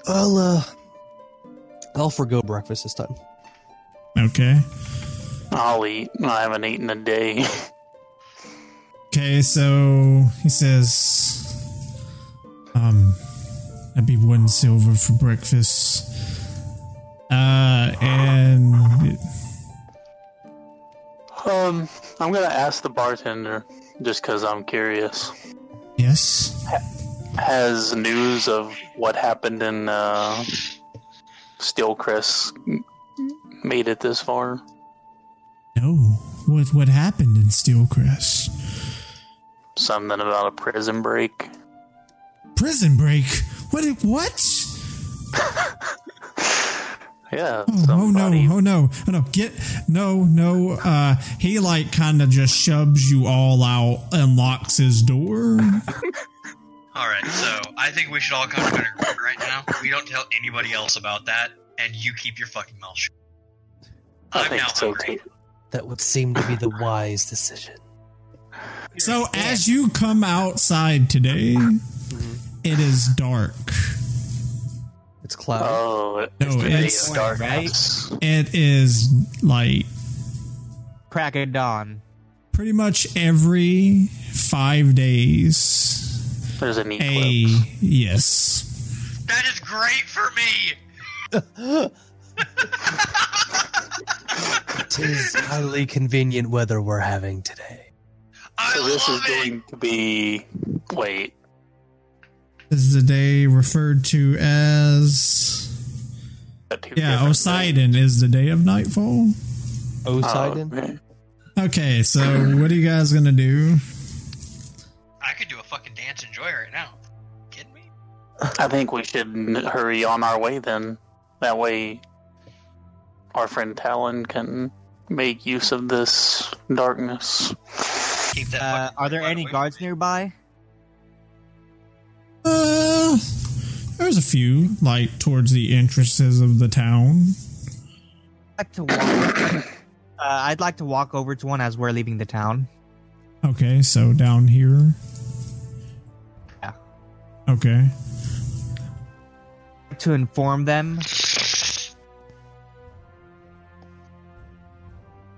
I'll uh, I'll forgo breakfast this time. Okay. I'll eat. I haven't eaten in a day. Okay, so he says. Um, that'd be one silver for breakfast. Uh, and it... um, I'm gonna ask the bartender just because I'm curious. Yes. Ha- has news of what happened in uh, Steelcrest made it this far? No. What what happened in Steelcrest? Something about a prison break. Prison break? What? What? Yeah. Oh, oh no! Oh no! Oh no! Get no! No! Uh, he like kind of just shoves you all out and locks his door. All right. So I think we should all come to a room right now. We don't tell anybody else about that, and you keep your fucking mouth shut. I I'm think now so too. That would seem to be the wise decision. So yeah. As you come outside today. It is dark. It's cloudy. Oh, it, no, it's, it's dark, right? It is like crack of dawn. Pretty much every five days. There's a neat eclipse. Yes. That is great for me. It is highly convenient weather we're having today. I so this love is it. Going to be wait. This is the day referred to as... Yeah, Osidin is the day of nightfall. Osidin? Oh, okay. okay, so what are you guys going to do? I could do a fucking dance and joy right now. You kidding me? I think we should hurry on our way then. That way our friend Talon can make use of this darkness. Keep that uh, are there any guards nearby? Uh, there's a few, like, towards the entrances of the town. I like to walk Uh, I'd like to walk over to one as we're leaving the town. Okay, so down here? Yeah. Okay. To inform them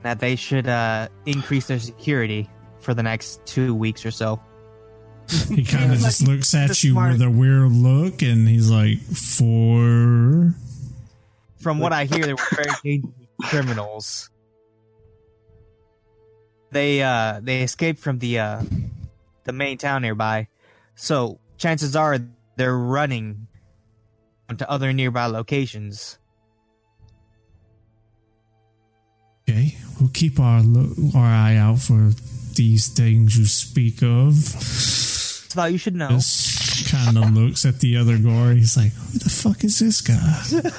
that they should uh, increase their security for the next two weeks or so. He kind of just like, looks at you smart. with a weird look, and he's like, for... From what I hear, they were very dangerous criminals. They uh, they escaped from the uh, the main town nearby, so chances are they're running to other nearby locations. Okay, we'll keep our lo- our eye out for these things you speak of. That's all you should know. Just kind of looks at the other guard. He's like, "Who the fuck is this guy?"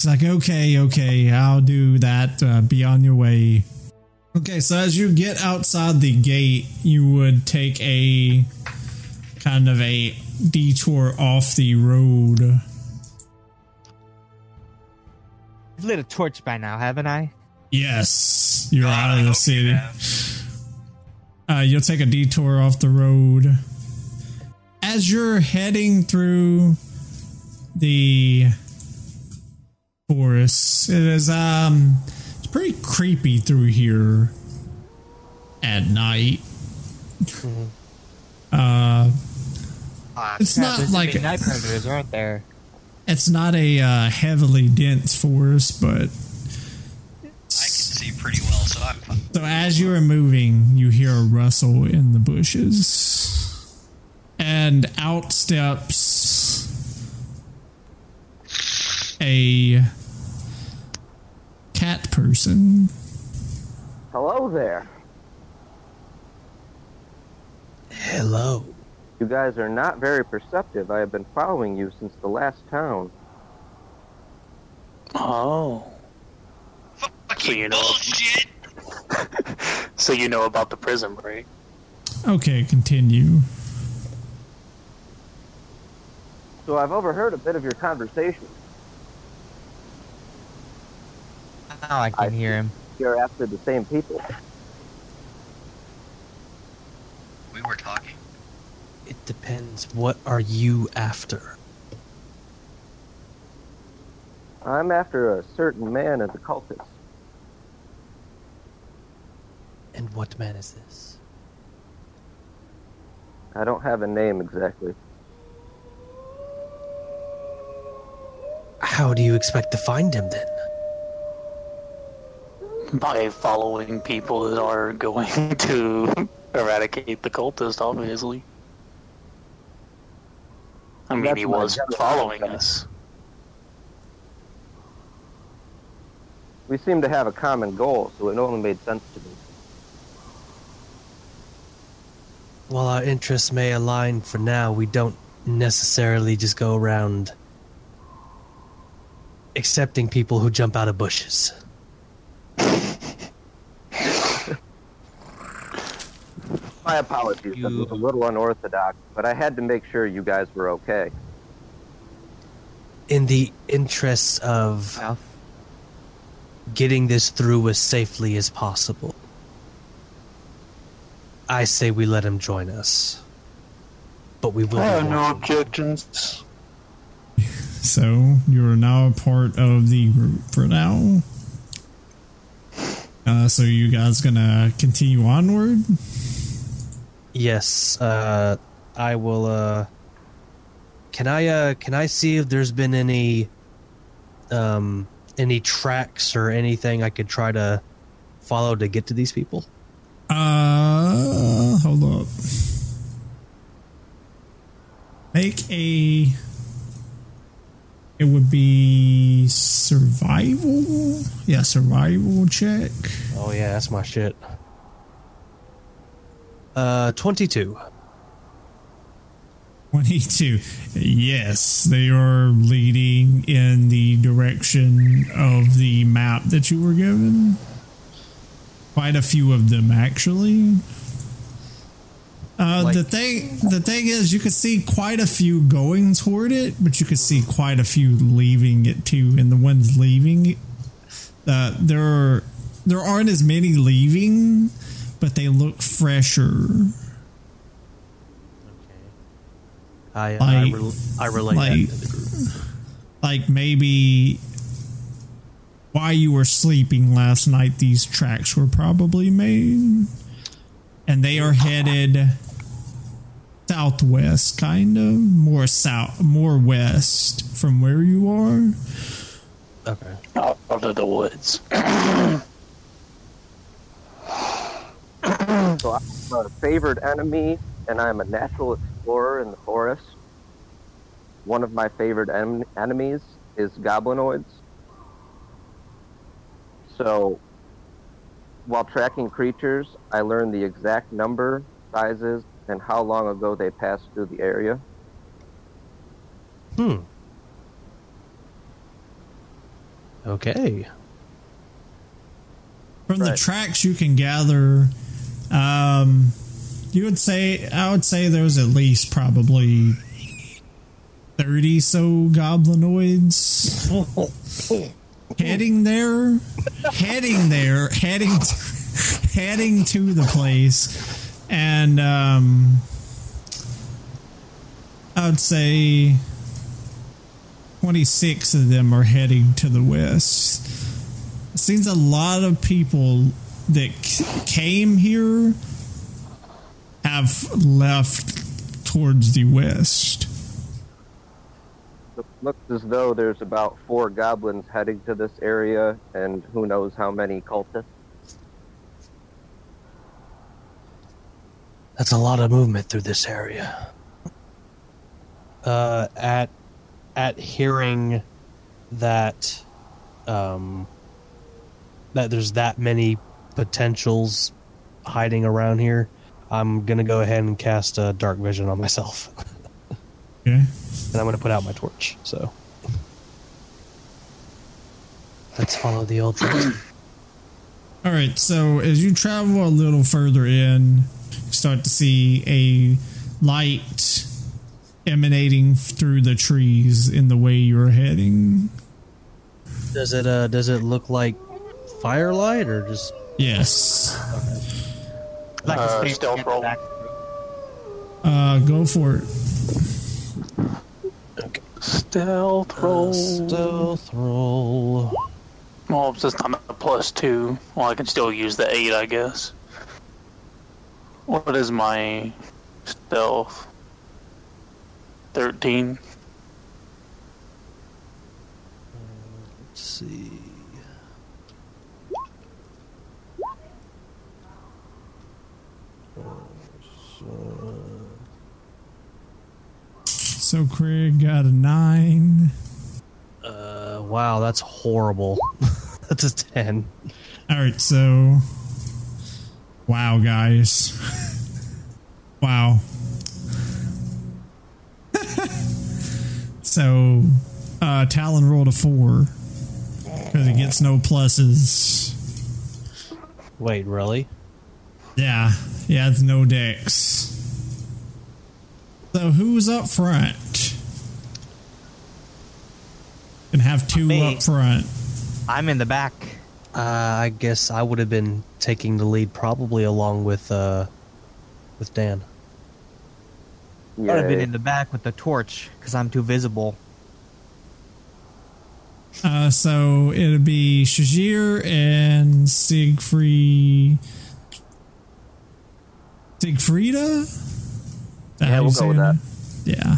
It's like, okay, okay, I'll do that. Uh, be on your way. Okay, so as you get outside the gate, you would take a kind of a detour off the road. I've lit a torch by now, haven't I? Yes, you're out of the city. You uh, you'll take a detour off the road. As you're heading through the... forest. It is um it's pretty creepy through here at night. Mm-hmm. Uh, uh it's yeah, not like a, night predators, aren't there? It's not a uh, heavily dense forest, but I can see pretty well, so I'm fine. So as you are moving, you hear a rustle in the bushes. And out steps a cat person. Hello there. Hello. You guys are not very perceptive. I have been following you since the last town. Oh. Fucking so you know, bullshit! So you know about the prison break. Okay, continue. So I've overheard a bit of your conversation. Now I can I hear him. You're after the same people. We were talking. It depends. What are you after? I'm after a certain man as a cultist. And what man is this? I don't have a name exactly. How do you expect to find him then? By following people that are going to eradicate the cultist, obviously. I mean, That's he was following us. We seem to have a common goal, so it only made sense to me. While our interests may align for now, we don't necessarily just go around accepting people who jump out of bushes. My apologies, that was a little unorthodox, but I had to make sure you guys were okay. In the interests of getting this through as safely as possible, I say we let him join us. But we will. I have no objections. So, you are now a part of the group for now. Uh, so, you guys gonna continue onward? Yes, uh, I will, uh, can I, uh, can I see if there's been any, um, any tracks or anything I could try to follow to get to these people? Uh, hold up. Make a, it would be survival? Yeah, survival check. Oh yeah, that's my shit. Uh, twenty-two. twenty-two. Yes, they are leading in the direction of the map that you were given. Quite a few of them, actually. Uh, like, the thing the thing is, you could see quite a few going toward it, but you could see quite a few leaving it too. And the ones leaving, uh, there are, there aren't as many leaving, but they look fresher. Okay, I like, I, re- I relate like, that to the group. Like maybe while you were sleeping last night, these tracks were probably made, and they are headed southwest, kind of more south, more west from where you are. Okay, out of the woods. So I'm a favored enemy, and I'm a natural explorer in the forest. One of my favorite en- enemies is goblinoids. So, while tracking creatures, I learned the exact number, sizes, and how long ago they passed through the area. Hmm. Okay. From right. the tracks you can gather, um, you would say, I would say there's at least probably thirty so goblinoids heading there, heading there, heading, to, heading to the place, and um, I would say twenty-six of them are heading to the west. It seems a lot of people that c- came here have left towards the west. It looks as though there's about four goblins heading to this area, and who knows how many cultists. That's a lot of movement through this area. Uh, at at hearing that, um, that there's that many potentials hiding around here, I'm gonna go ahead and cast a dark vision on myself. Okay. And I'm going to put out my torch, so. Let's follow the old trail. Alright, so as you travel a little further in, you start to see a light emanating through the trees in the way you're heading. Does it, uh, does it look like firelight, or just... Yes. Okay. Like uh, a stealth roll. Uh, go for it. Okay. Stealth roll. Uh, stealth roll. Well, since I'm at a plus two, well, I can still use the eight, I guess. What is my stealth? thirteen. Let's see. So Craig got a nine. Uh, wow, that's horrible. That's a ten. All right, so wow, guys, wow. So, uh, Talon rolled a four because he gets no pluses. Wait, really? Yeah, yeah, it's no dex. So who's up front? And have two Me. up front. I'm in the back. Uh, I guess I would have been taking the lead, probably along with uh, with Dan. Yeah. I would have been in the back with the torch because I'm too visible. Uh, so it'd be Shazir and Siegfried, Siegfrieda. Yeah, we'll go with that. Yeah.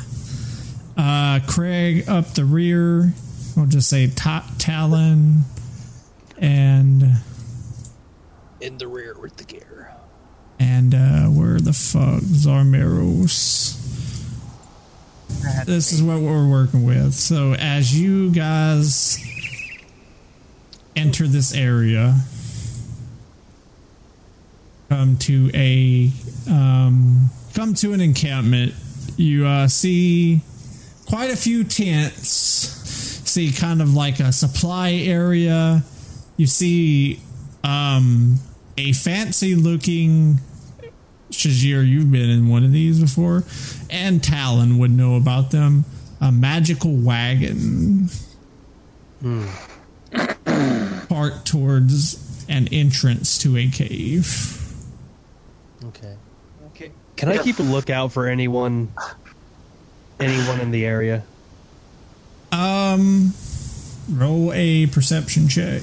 Uh, Craig up the rear. I'll just say top Talon and in the rear with the gear. And uh, where the fuck Darmeros? This is what we're working with. So as you guys enter this area, come to a um. Come to an encampment. You uh, see quite a few tents. See kind of like a supply area. You see um, a fancy looking Shazir, you've been in one of these before, and Talon would know about them. A magical wagon mm. part towards an entrance to a cave. Okay. Okay. Can I keep a lookout for anyone? Anyone in the area? Um, roll a perception check.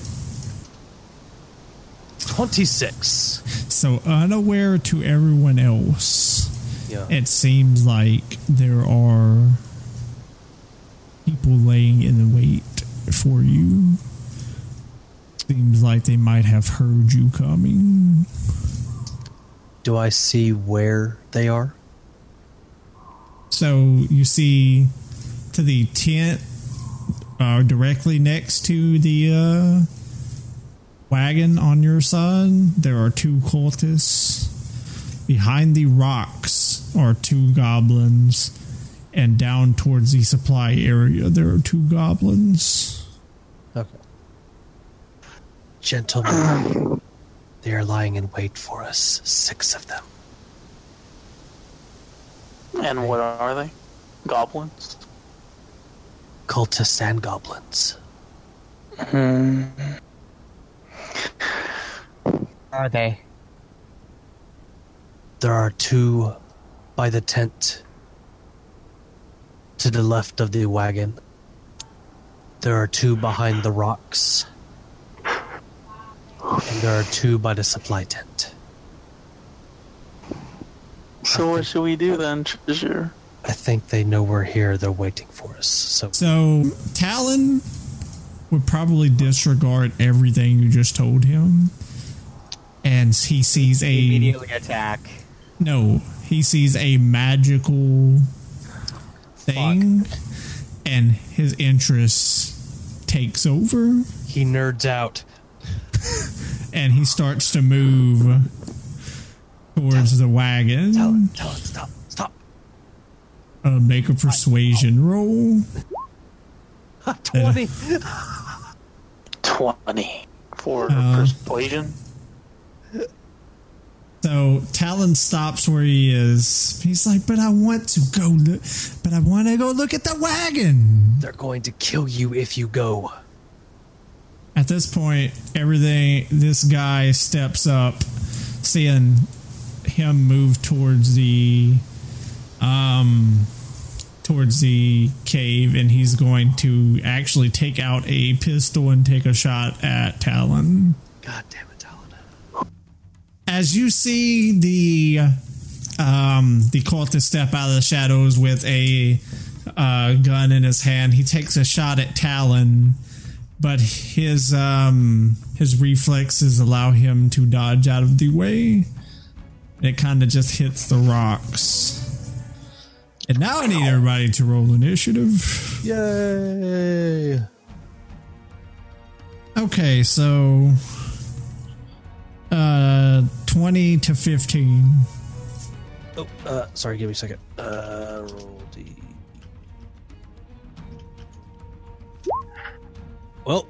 twenty-six. So unaware to everyone else, yeah. It seems like there are people laying in the wait for you. Seems like they might have heard you coming. Do I see where they are? So you see to the tent uh, directly next to the uh, wagon on your side. There are two cultists. Behind the rocks are two goblins. And down towards the supply area, there are two goblins. Okay. Gentlemen, they are lying in wait for us. Six of them. And what are they? Goblins? Cultists and goblins. Hmm. Are they? There are two by the tent to the left of the wagon. There are two behind the rocks. And there are two by the supply tent. So think, what should we do then, Treasure? I think they know we're here. They're waiting for us. So, so Talon would probably disregard everything you just told him. And he sees a... Immediately attack. No. He sees a magical thing. Fuck. And his interest takes over. He nerds out. And he starts to move... towards the wagon. Talon, Talon, stop, stop. Uh, make a persuasion roll. twenty. twenty for uh, persuasion. So Talon stops where he is. He's like, but I want to go look, but I want to go look at the wagon. They're going to kill you if you go. At this point, everything, this guy steps up, seeing him move towards the um towards the cave, and he's going to actually take out a pistol and take a shot at Talon. God damn it, Talon. As you see the um the cultist step out of the shadows with a uh, gun in his hand, he takes a shot at Talon, but his um his reflexes allow him to dodge out of the way. It kind of just hits the rocks. And now I need everybody to roll initiative. Yay! Okay, so... Uh, twenty to fifteen. Oh, uh, sorry, give me a second. Uh, roll D. Well,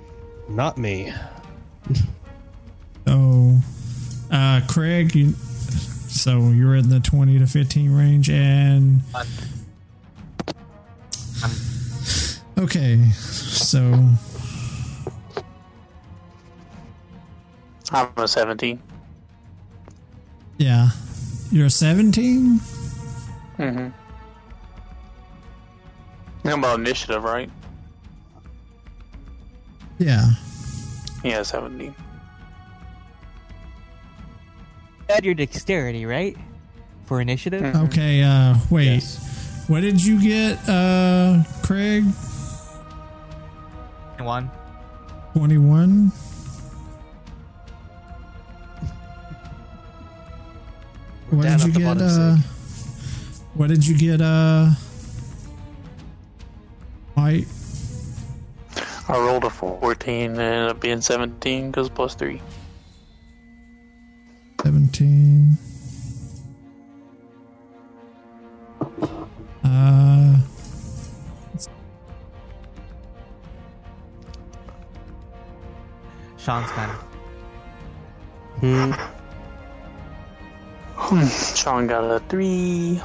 not me. Oh. Uh, Craig, you... So you're in the twenty to fifteen range, and okay, so I'm a seventeen. Yeah, you're a seventeen. Mhm. Talking about initiative, right? Yeah. Yeah, seventeen. Add your dexterity, right? For initiative? Okay, uh, wait. Yes. What did you get, uh, Craig? twenty-one. twenty-one? What did you get, uh... What did you get, uh... Mike? I rolled a fourteen and ended up being seventeen, because plus three. seventeen. Uh, Sean's kind of. Hmm. Sean got a three.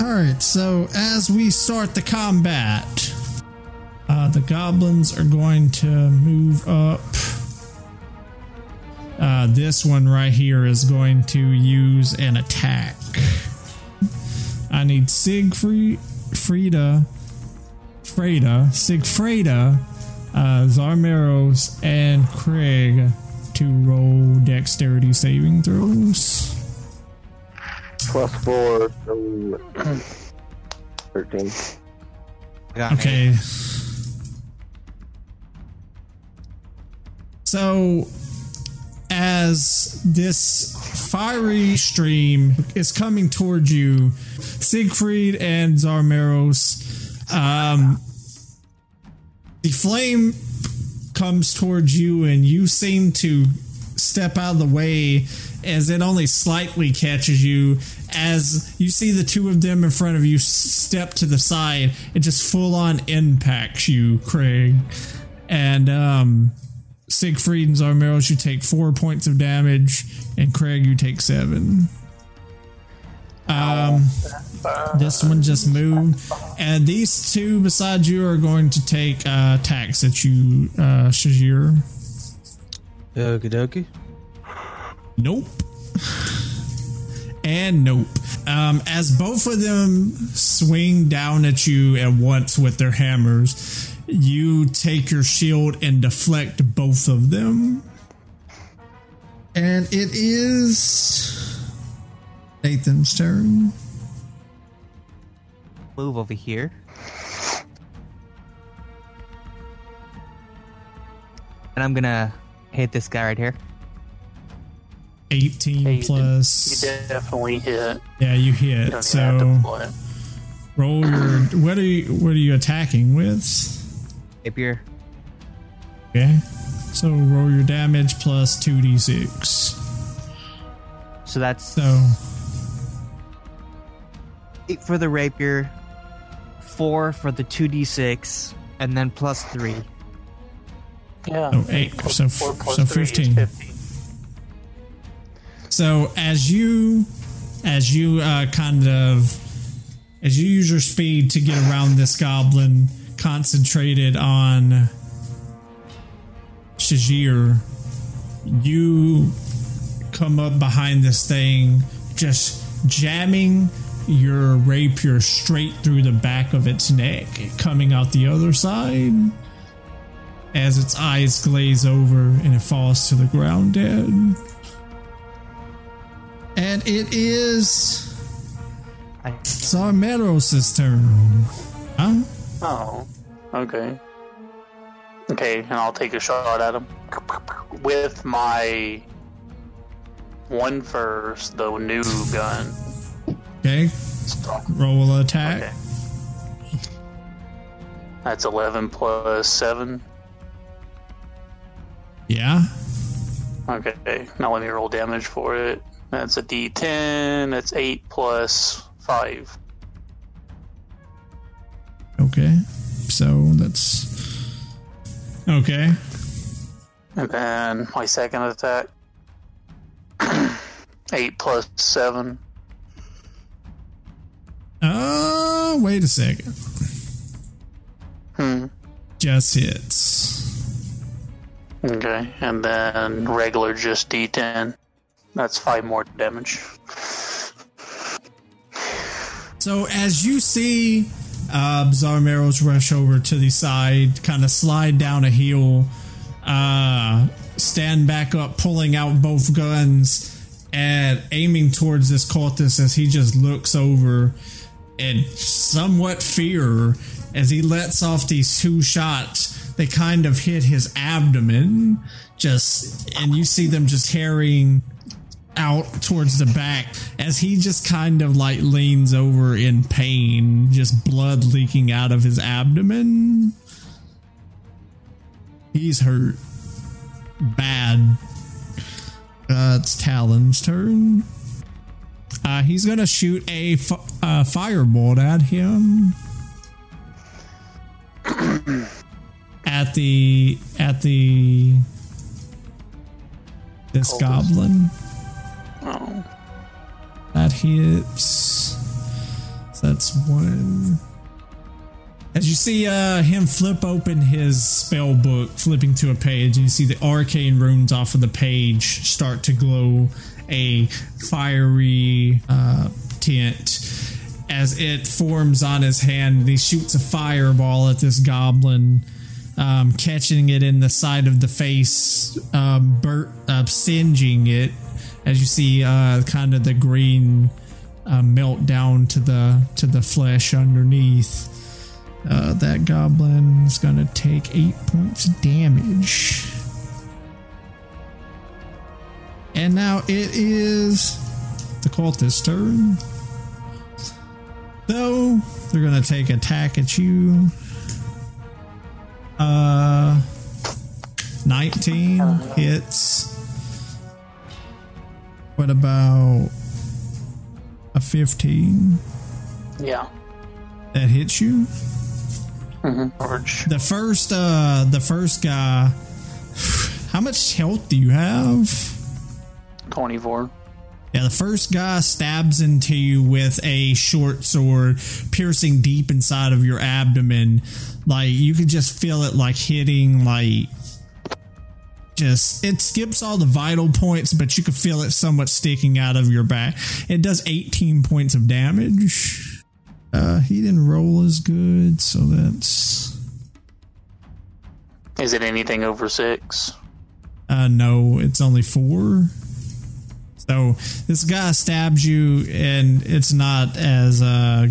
Alright, so as we start the combat, uh, the goblins are going to move up. Uh, this one right here is going to use an attack. I need Siegfrieda, Freda, Siegfrieda, uh, Darmeros, and Craig to roll dexterity saving throws. Plus four, so thirteen. Okay. So, as this fiery stream is coming towards you, Siegfried and Darmeros, um, the flame comes towards you, and you seem to step out of the way as it only slightly catches you. As you see the two of them in front of you step to the side, it just full-on impacts you, Craig. And um, Siegfried and Zarmeros, you take four points of damage, and Craig, you take seven. Um, this one just moved, and these two beside you are going to take uh, attacks at you, uh, Shazir. Okie dokie. Nope. And nope. Um, as both of them swing down at you at once with their hammers, you take your shield and deflect both of them. And it is Nathan's turn. Move over here. And I'm gonna hit this guy right here. eighteen hey, plus. You definitely hit. Yeah, you hit. You so roll your. What are you? What are you attacking with? Rapier. Okay. So roll your damage plus two d six. So that's so eight for the rapier, four for the two d six, and then plus three. Yeah. Oh, eight. So four plus so fifteen. fifteen. So as you, as you uh, kind of, as you use your speed to get around this goblin, concentrated on Shazir, you come up behind this thing, just jamming your rapier straight through the back of its neck, coming out the other side as its eyes glaze over and it falls to the ground dead. And it is Zarmeros' turn. Huh? Oh, okay. Okay, and I'll take a shot at him. With my one first, the new gun. Okay. Roll attack. Okay. That's eleven plus seven. Yeah. Okay, now let me roll damage for it. That's a D ten. That's eight plus five. Okay. So that's... Okay. And then my second attack. eight plus seven. Oh, uh, wait a second. Hmm. Just hits. Okay. And then regular just D ten. That's five more damage. So as you see uh, Zarmeros rush over to the side, kind of slide down a hill, uh, stand back up, pulling out both guns and aiming towards this cultist as he just looks over in somewhat fear as he lets off these two shots. They kind of hit his abdomen, just, and you see them just harrying out towards the back as he just kind of like leans over in pain, just blood leaking out of his abdomen. He's hurt bad. Uh, it's Talon's turn. Uh, he's gonna shoot a f- uh, firebolt at him at the at the this goblin. hits. So that's one. As you see uh, him flip open his spell book, flipping to a page, and you see the arcane runes off of the page start to glow a fiery uh, tint. As it forms on his hand, he shoots a fireball at this goblin, um, catching it in the side of the face, um, bur uh, singeing it. As you see, uh, kind of the green uh, melt down to the to the flesh underneath. Uh, that goblin's gonna take eight points of damage. And now it is the cultist's turn. Though, they're gonna take attack at you. Uh, nineteen hits. What about a fifteen? Yeah. That hits you? Mm-hmm. The first, uh, the first guy. How much health do you have? twenty-four. Yeah, the first guy stabs into you with a short sword, piercing deep inside of your abdomen. Like, you can just feel it, like, hitting, like, just, it skips all the vital points, but you can feel it somewhat sticking out of your back. It does eighteen points of damage. Uh, he didn't roll as good, so that's... Is it anything over six? Uh, no, it's only four. So, this guy stabs you, and it's not as, uh...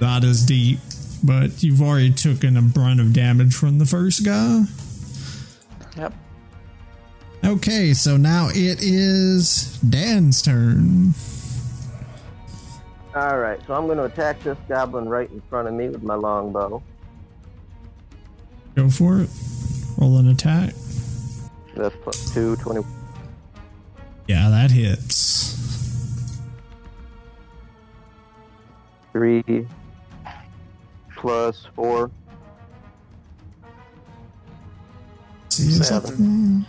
not as deep, but you've already taken a brunt of damage from the first guy. Yep. Okay, so now it is Dan's turn. Alright, so I'm going to attack this goblin right in front of me with my longbow. Go for it. Roll an attack. That's plus two, twenty. Yeah, that hits. Three plus four. See, seven.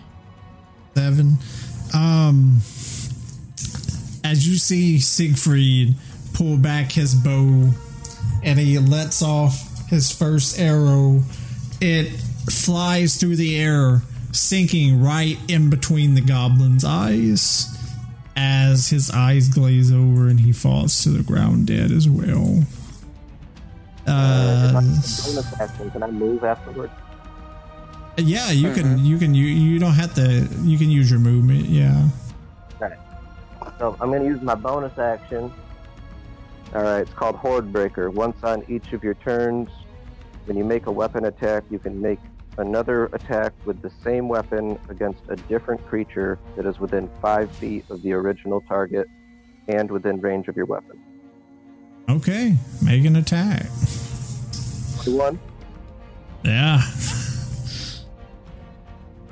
Seven. Um, as you see Siegfried pull back his bow, and he lets off his first arrow. It flies through the air, sinking right in between the goblin's eyes, as his eyes glaze over and he falls to the ground dead as well. Uh, can I move afterwards? Yeah, you mm-hmm. can. You can. You you don't have to. You can use your movement. Yeah. All right. So I'm going to use my bonus action. Alright, it's called Horde Breaker. Once on each of your turns, when you make a weapon attack, you can make another attack with the same weapon against a different creature that is within five feet of the original target and within range of your weapon. Okay, make an attack. twenty-one. Yeah.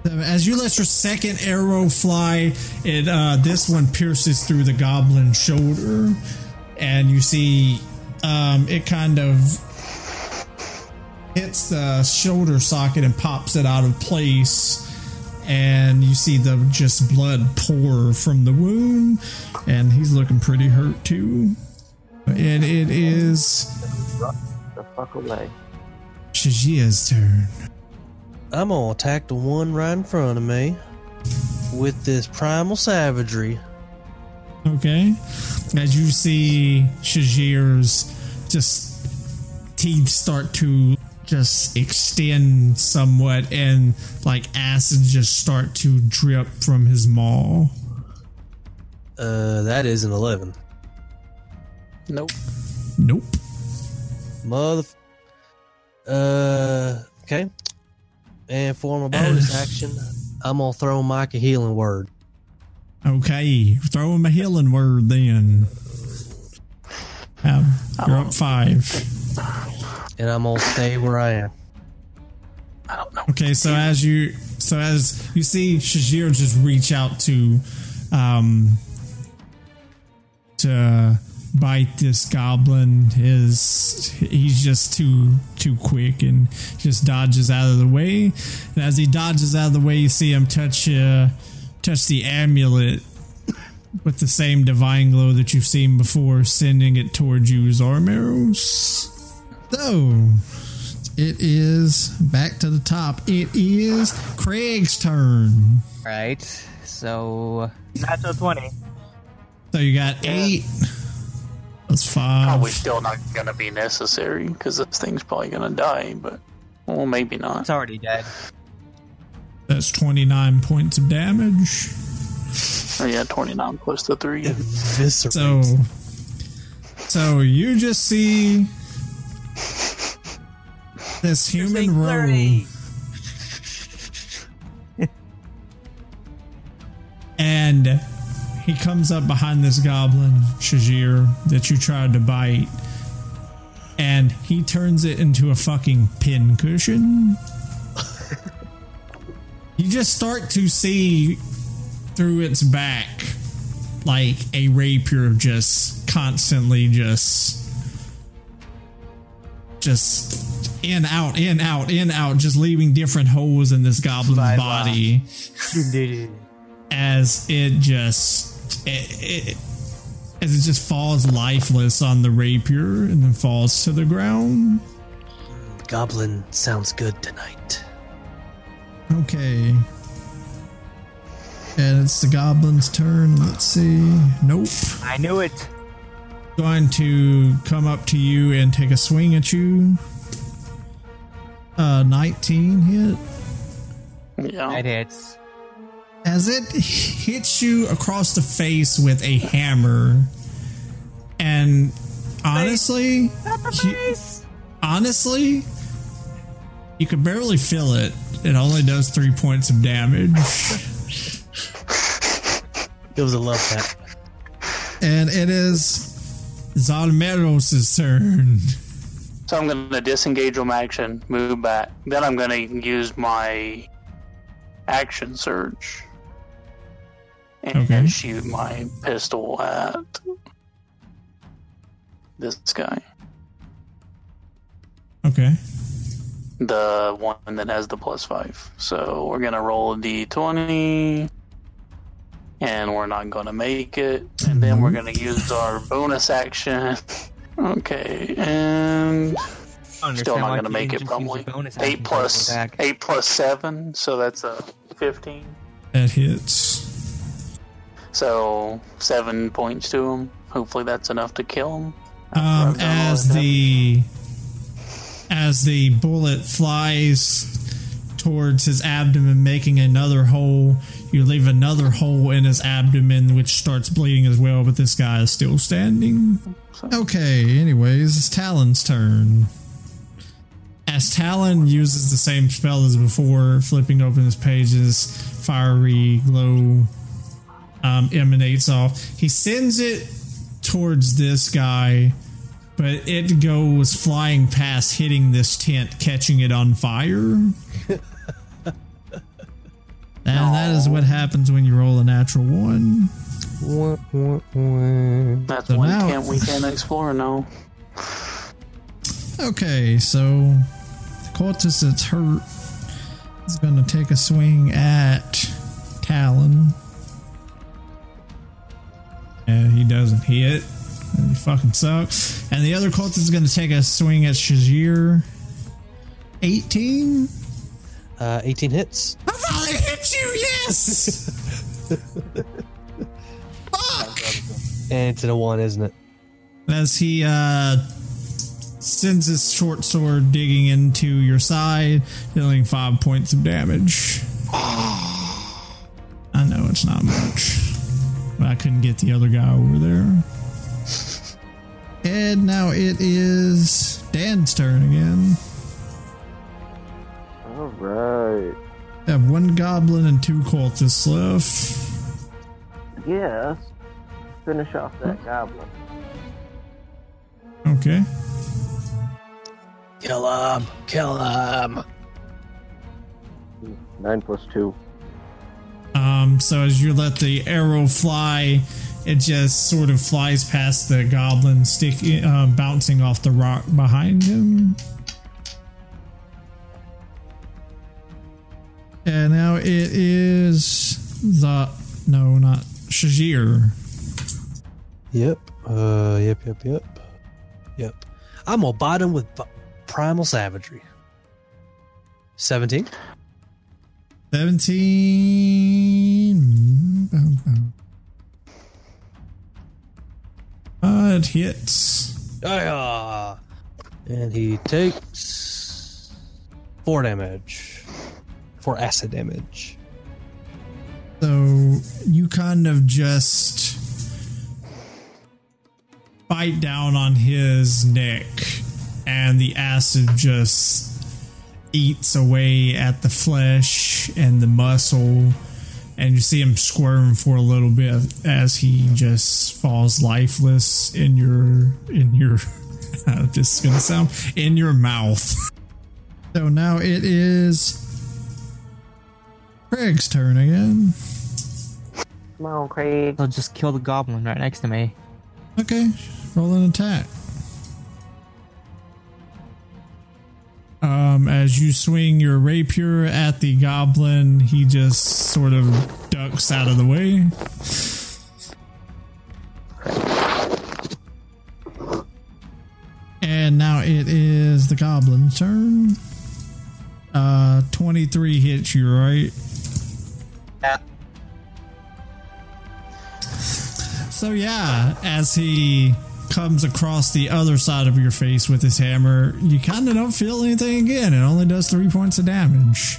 As you let your second arrow fly, it uh, this one pierces through the goblin's shoulder. And you see um, it kind of hits the shoulder socket and pops it out of place. And you see the just blood pour from the wound. And he's looking pretty hurt too. And it is... The fuck away. Shazia's turn. I'm going to attack the one right in front of me with this primal savagery. Okay. As you see Shazir's just teeth start to just extend somewhat, and like acid just start to drip from his maw. Uh, that is an eleven. Nope. Nope. Mother. Uh, okay. And for my bonus action, I'm going to throw Mike a healing word. Okay, throw him a healing word then. Um, you're up five. And I'm gonna stay where I am. I don't know. Okay, so as you so as you see Shazir just reach out to um to bite this goblin, his he's just too too quick and just dodges out of the way. And as he dodges out of the way, you see him touch uh touch the amulet with the same divine glow that you've seen before, sending it towards you, Darmeros. So, it is back to the top. It is Craig's turn. All right, so natural twenty. So you got yeah. eight. That's five. Probably still not going to be necessary because this thing's probably going to die, but well, maybe not. It's already dead. That's twenty-nine points of damage. Oh yeah, twenty-nine plus the three. So, so you just see this human robe, and he comes up behind this goblin, Shazir, that you tried to bite, and he turns it into a fucking pincushion. You just start to see through its back like a rapier just constantly just just in, out, in, out, in, out, just leaving different holes in this goblin's Bye body bye. as it just it, it, as it just falls lifeless on the rapier and then falls to the ground. Goblin sounds good tonight. Okay. And it's the goblin's turn. Let's see. Nope. I knew it. Going to come up to you and take a swing at you. Uh, nineteen hit. Yeah. It hits. As it hits you across the face with a hammer. And honestly, you, honestly, you could barely feel it. It only does three points of damage. It was a love tap. And it is Zalmeros' turn. So I'm going to disengage from action, move back. Then I'm going to use my action surge. And okay. shoot my pistol at this guy. Okay. The one that has the plus five. So we're going to roll a d twenty. And we're not going to make it. And then we're going to use our bonus action. Okay, and still not going to make it probably. Eight plus, eight plus seven, so that's a fifteen. That hits. So seven points to him. Hopefully that's enough to kill him. Um, as the as the bullet flies towards his abdomen, making another hole. You leave another hole in his abdomen, which starts bleeding as well, but this guy is still standing. Okay, anyways, it's Talon's turn. As Talon uses the same spell as before, flipping open his pages, fiery glow um, emanates off. He sends it towards this guy, but it goes flying past, hitting this tent, catching it on fire. And that is what happens when you roll a natural one. That's so one can't we can't explore now. Okay, so the cultist that's hurt is going to take a swing at Talon. And he doesn't hit. He fucking sucks. And the other cultist is going to take a swing at Shazir. eighteen? Uh, eighteen hits. I finally hit you, yes! Fuck! And it's in a one, isn't it? As he uh, sends his short sword digging into your side, dealing five points of damage. I know it's not much, but I couldn't get the other guy over there. And now it is Dan's turn again. Alright. I have one goblin and two cultists left. Yeah, let's finish off that goblin. Okay. Kill him! Kill him! Nine plus two. Um, so as you let the arrow fly, it just sort of flies past the goblin, stick, uh, bouncing off the rock behind him. And now it is the... No, not Shazir. Yep. Uh, yep, yep, yep. Yep. I'm going to bite him with primal savagery. seventeen seventeen Uh, it hits. Yeah. And he takes four damage. Four acid damage. So you kind of just bite down on his neck, and the acid just eats away at the flesh and the muscle, and you see him squirm for a little bit as he just falls lifeless in your in your this is gonna sound in your mouth. So now it is Craig's turn again. Come on, Craig. I'll just kill the goblin right next to me. Okay, roll an attack. Um, as you swing your rapier at the goblin, he just sort of ducks out of the way. And now it is the goblin's turn. Uh, twenty-three hits you, right? Yeah. So yeah, as he comes across the other side of your face with his hammer, you kind of don't feel anything again. It only does three points of damage.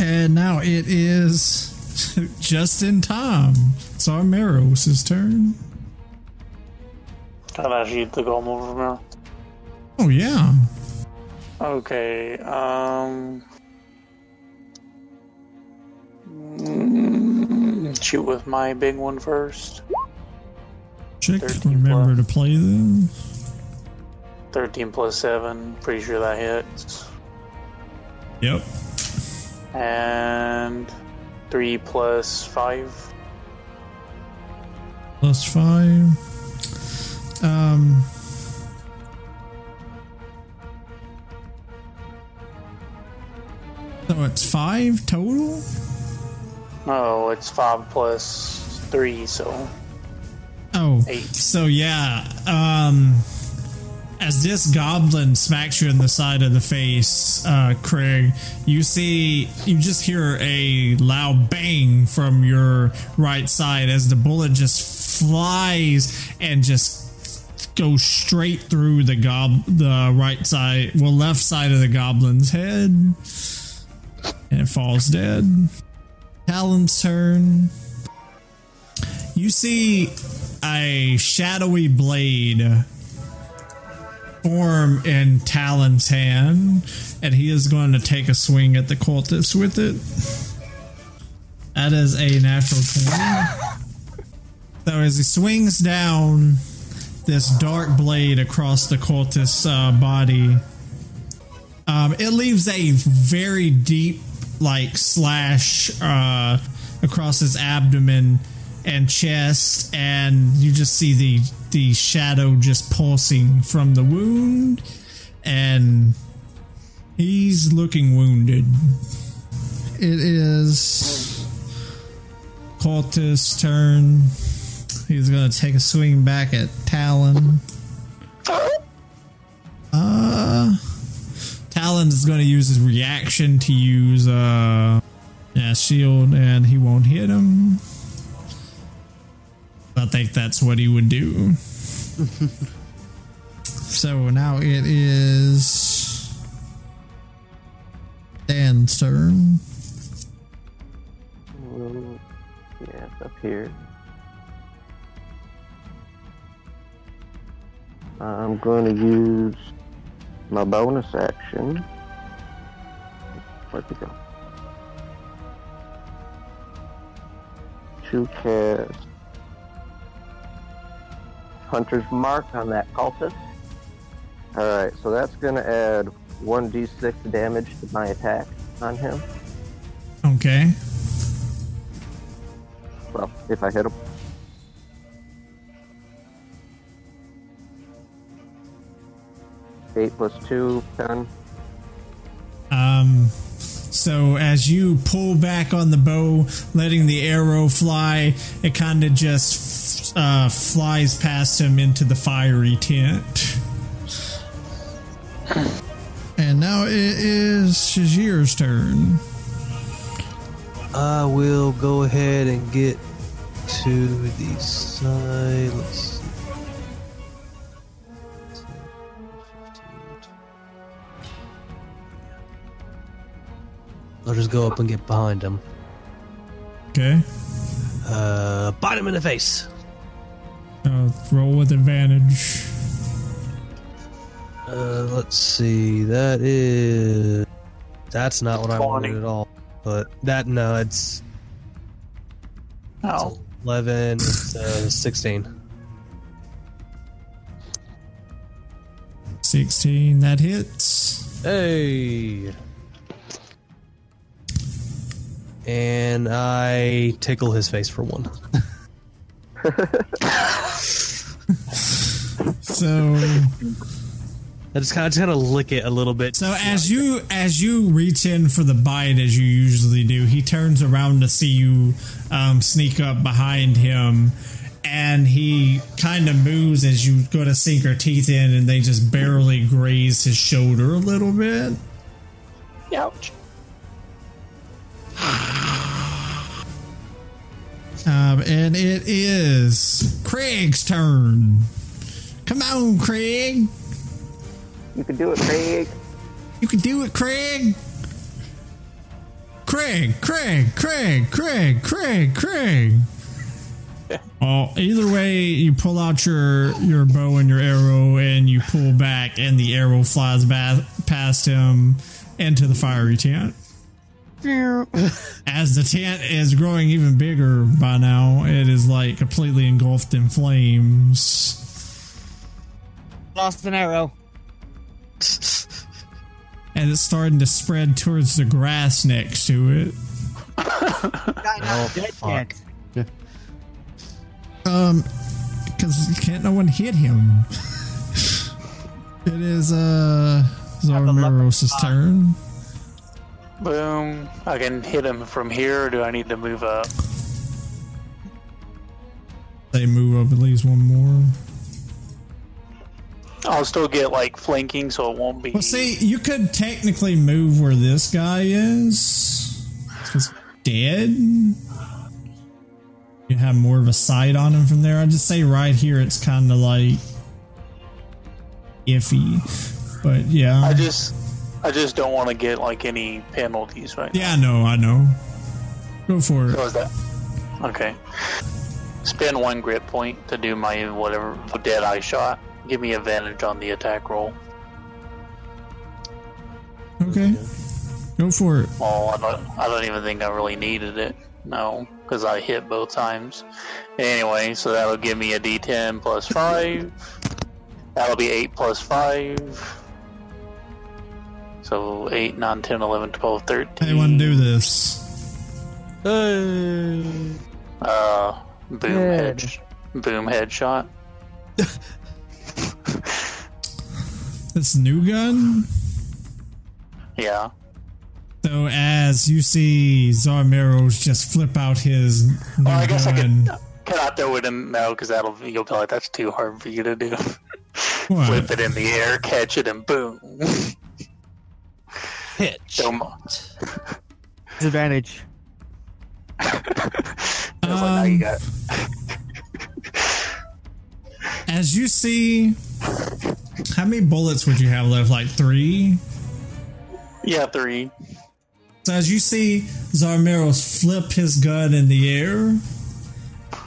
And now it is just in time. It's Armeros' turn. Can I actually eat the golem over now? Oh, yeah. Okay, um... shoot with my big one first. Check, remember plus, to play them. thirteen plus seven, pretty sure that hits. Yep. And three plus five. Plus five. Um... So it's five total? No, it's five plus three, so... Oh, eight. So yeah, um, as this goblin smacks you in the side of the face, uh, Craig, you see, you just hear a loud bang from your right side as the bullet just flies and just goes straight through the gob, the right side, well, left side of the goblin's head, and it falls dead. Talon's turn. You see a shadowy blade form in Talon's hand, and he is going to take a swing at the cultist with it. That is a natural twenty. So as he swings down this dark blade across the cultist's uh, body, um, it leaves a very deep, like, slash uh, across his abdomen and chest, and you just see the the shadow just pulsing from the wound, and he's looking wounded. It is Cultist's turn. He's gonna take a swing back at Talon. Uh, Talon's gonna use his reaction to use uh, yeah, shield, and he won't hit him. I think that's what he would do. So now it is Dan's turn. Ooh, yeah, it's up here. I'm going to use my bonus action. Where'd it go? To cast Hunter's Mark on that cultist. Alright, so that's going to add one d six damage to my attack on him. Okay. Well, if I hit him. eight plus two, ten. Um, So as you pull back on the bow, letting the arrow fly, it kind of just uh, flies past him into the fiery tent. And now it is Shazir's turn. I will go ahead and get to the side. Let's see. I'll just go up and get behind him. Okay. Uh, bite him in the face. Uh, roll with advantage. Uh, let's see. That is... That's not what I wanted at all. But that, no, it's... Oh. It's eleven. It's uh, sixteen. sixteen, that hits. Hey! And I tickle his face for one. So... I just kind of, kind of lick it a little bit. So as you as you reach in for the bite, as you usually do, he turns around to see you um, sneak up behind him, and he kind of moves as you go to sink your teeth in, and they just barely graze his shoulder a little bit. Ouch. Um, and it is Craig's turn. Come on, Craig. You can do it, Craig. You can do it, Craig. Craig, Craig, Craig, Craig, Craig, Craig. Oh, either way, you pull out your, your bow and your arrow, and you pull back, and the arrow flies ba- past him into the fiery tent. As the tent is growing even bigger by now, it is like completely engulfed in flames. Lost an arrow. And it's starting to spread towards the grass next to it. Oh, fuck. Yeah. Um, because can't no one hit him. It is uh Zarmeros' turn. Boom! I can hit him from here. Or do I need to move up? They move up at least one more. I'll still get like flanking, so it won't be. Well, see, you could technically move where this guy is. He's dead. You have more of a sight on him from there. I just say right here, it's kind of like iffy, but yeah. I just, I just don't want to get like any penalties right yeah, now. Yeah, no, I know. Go for it. So is that okay? Spend one grit point to do my whatever dead-eye shot. Give me advantage on the attack roll. Okay. Go for it. Oh, I don't, I don't even think I really needed it. No, because I hit both times. Anyway, so that'll give me a d ten plus five. That'll be eight plus five. So eight, nine, ten, eleven, twelve, thirteen. I want to do this. Hey. Uh, boom, head. Head, boom headshot. This new gun? Yeah. So as you see Zarmeros just flip out his new gun. Well, I guess gun. I could, can I throw it in now, because that'll you'll be like, that's too hard for you to do. Flip it in the air, catch it, and boom. Hit. So much. Disadvantage. um, like, now you got as you see, how many bullets would you have left? Like three? Yeah, three. So as you see Zarmeros flip his gun in the air,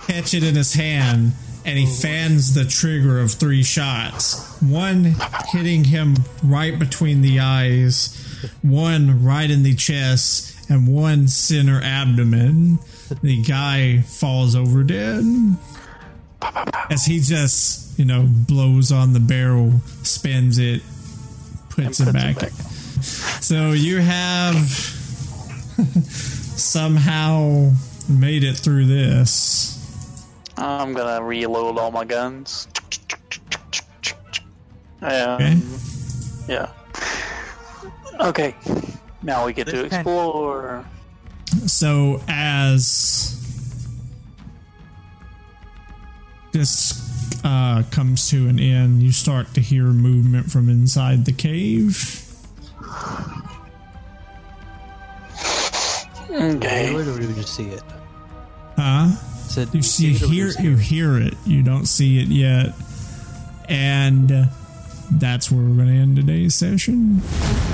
catch it in his hand, and he fans the trigger of three shots. One hitting him right between the eyes, one right in the chest, and one center abdomen. The guy falls over dead. As he just, you know, blows on the barrel, spins it, puts, puts it back. It back. So you have somehow made it through this. I'm going to reload all my guns. Um, okay. Yeah. Okay. Now we get this to explore. Pen. So as this uh, comes to an end, you start to hear movement from inside the cave. Okay. Where do you see it? Huh? So you see, see hear, you hear it. You don't see it yet. And that's where we're going to end today's session.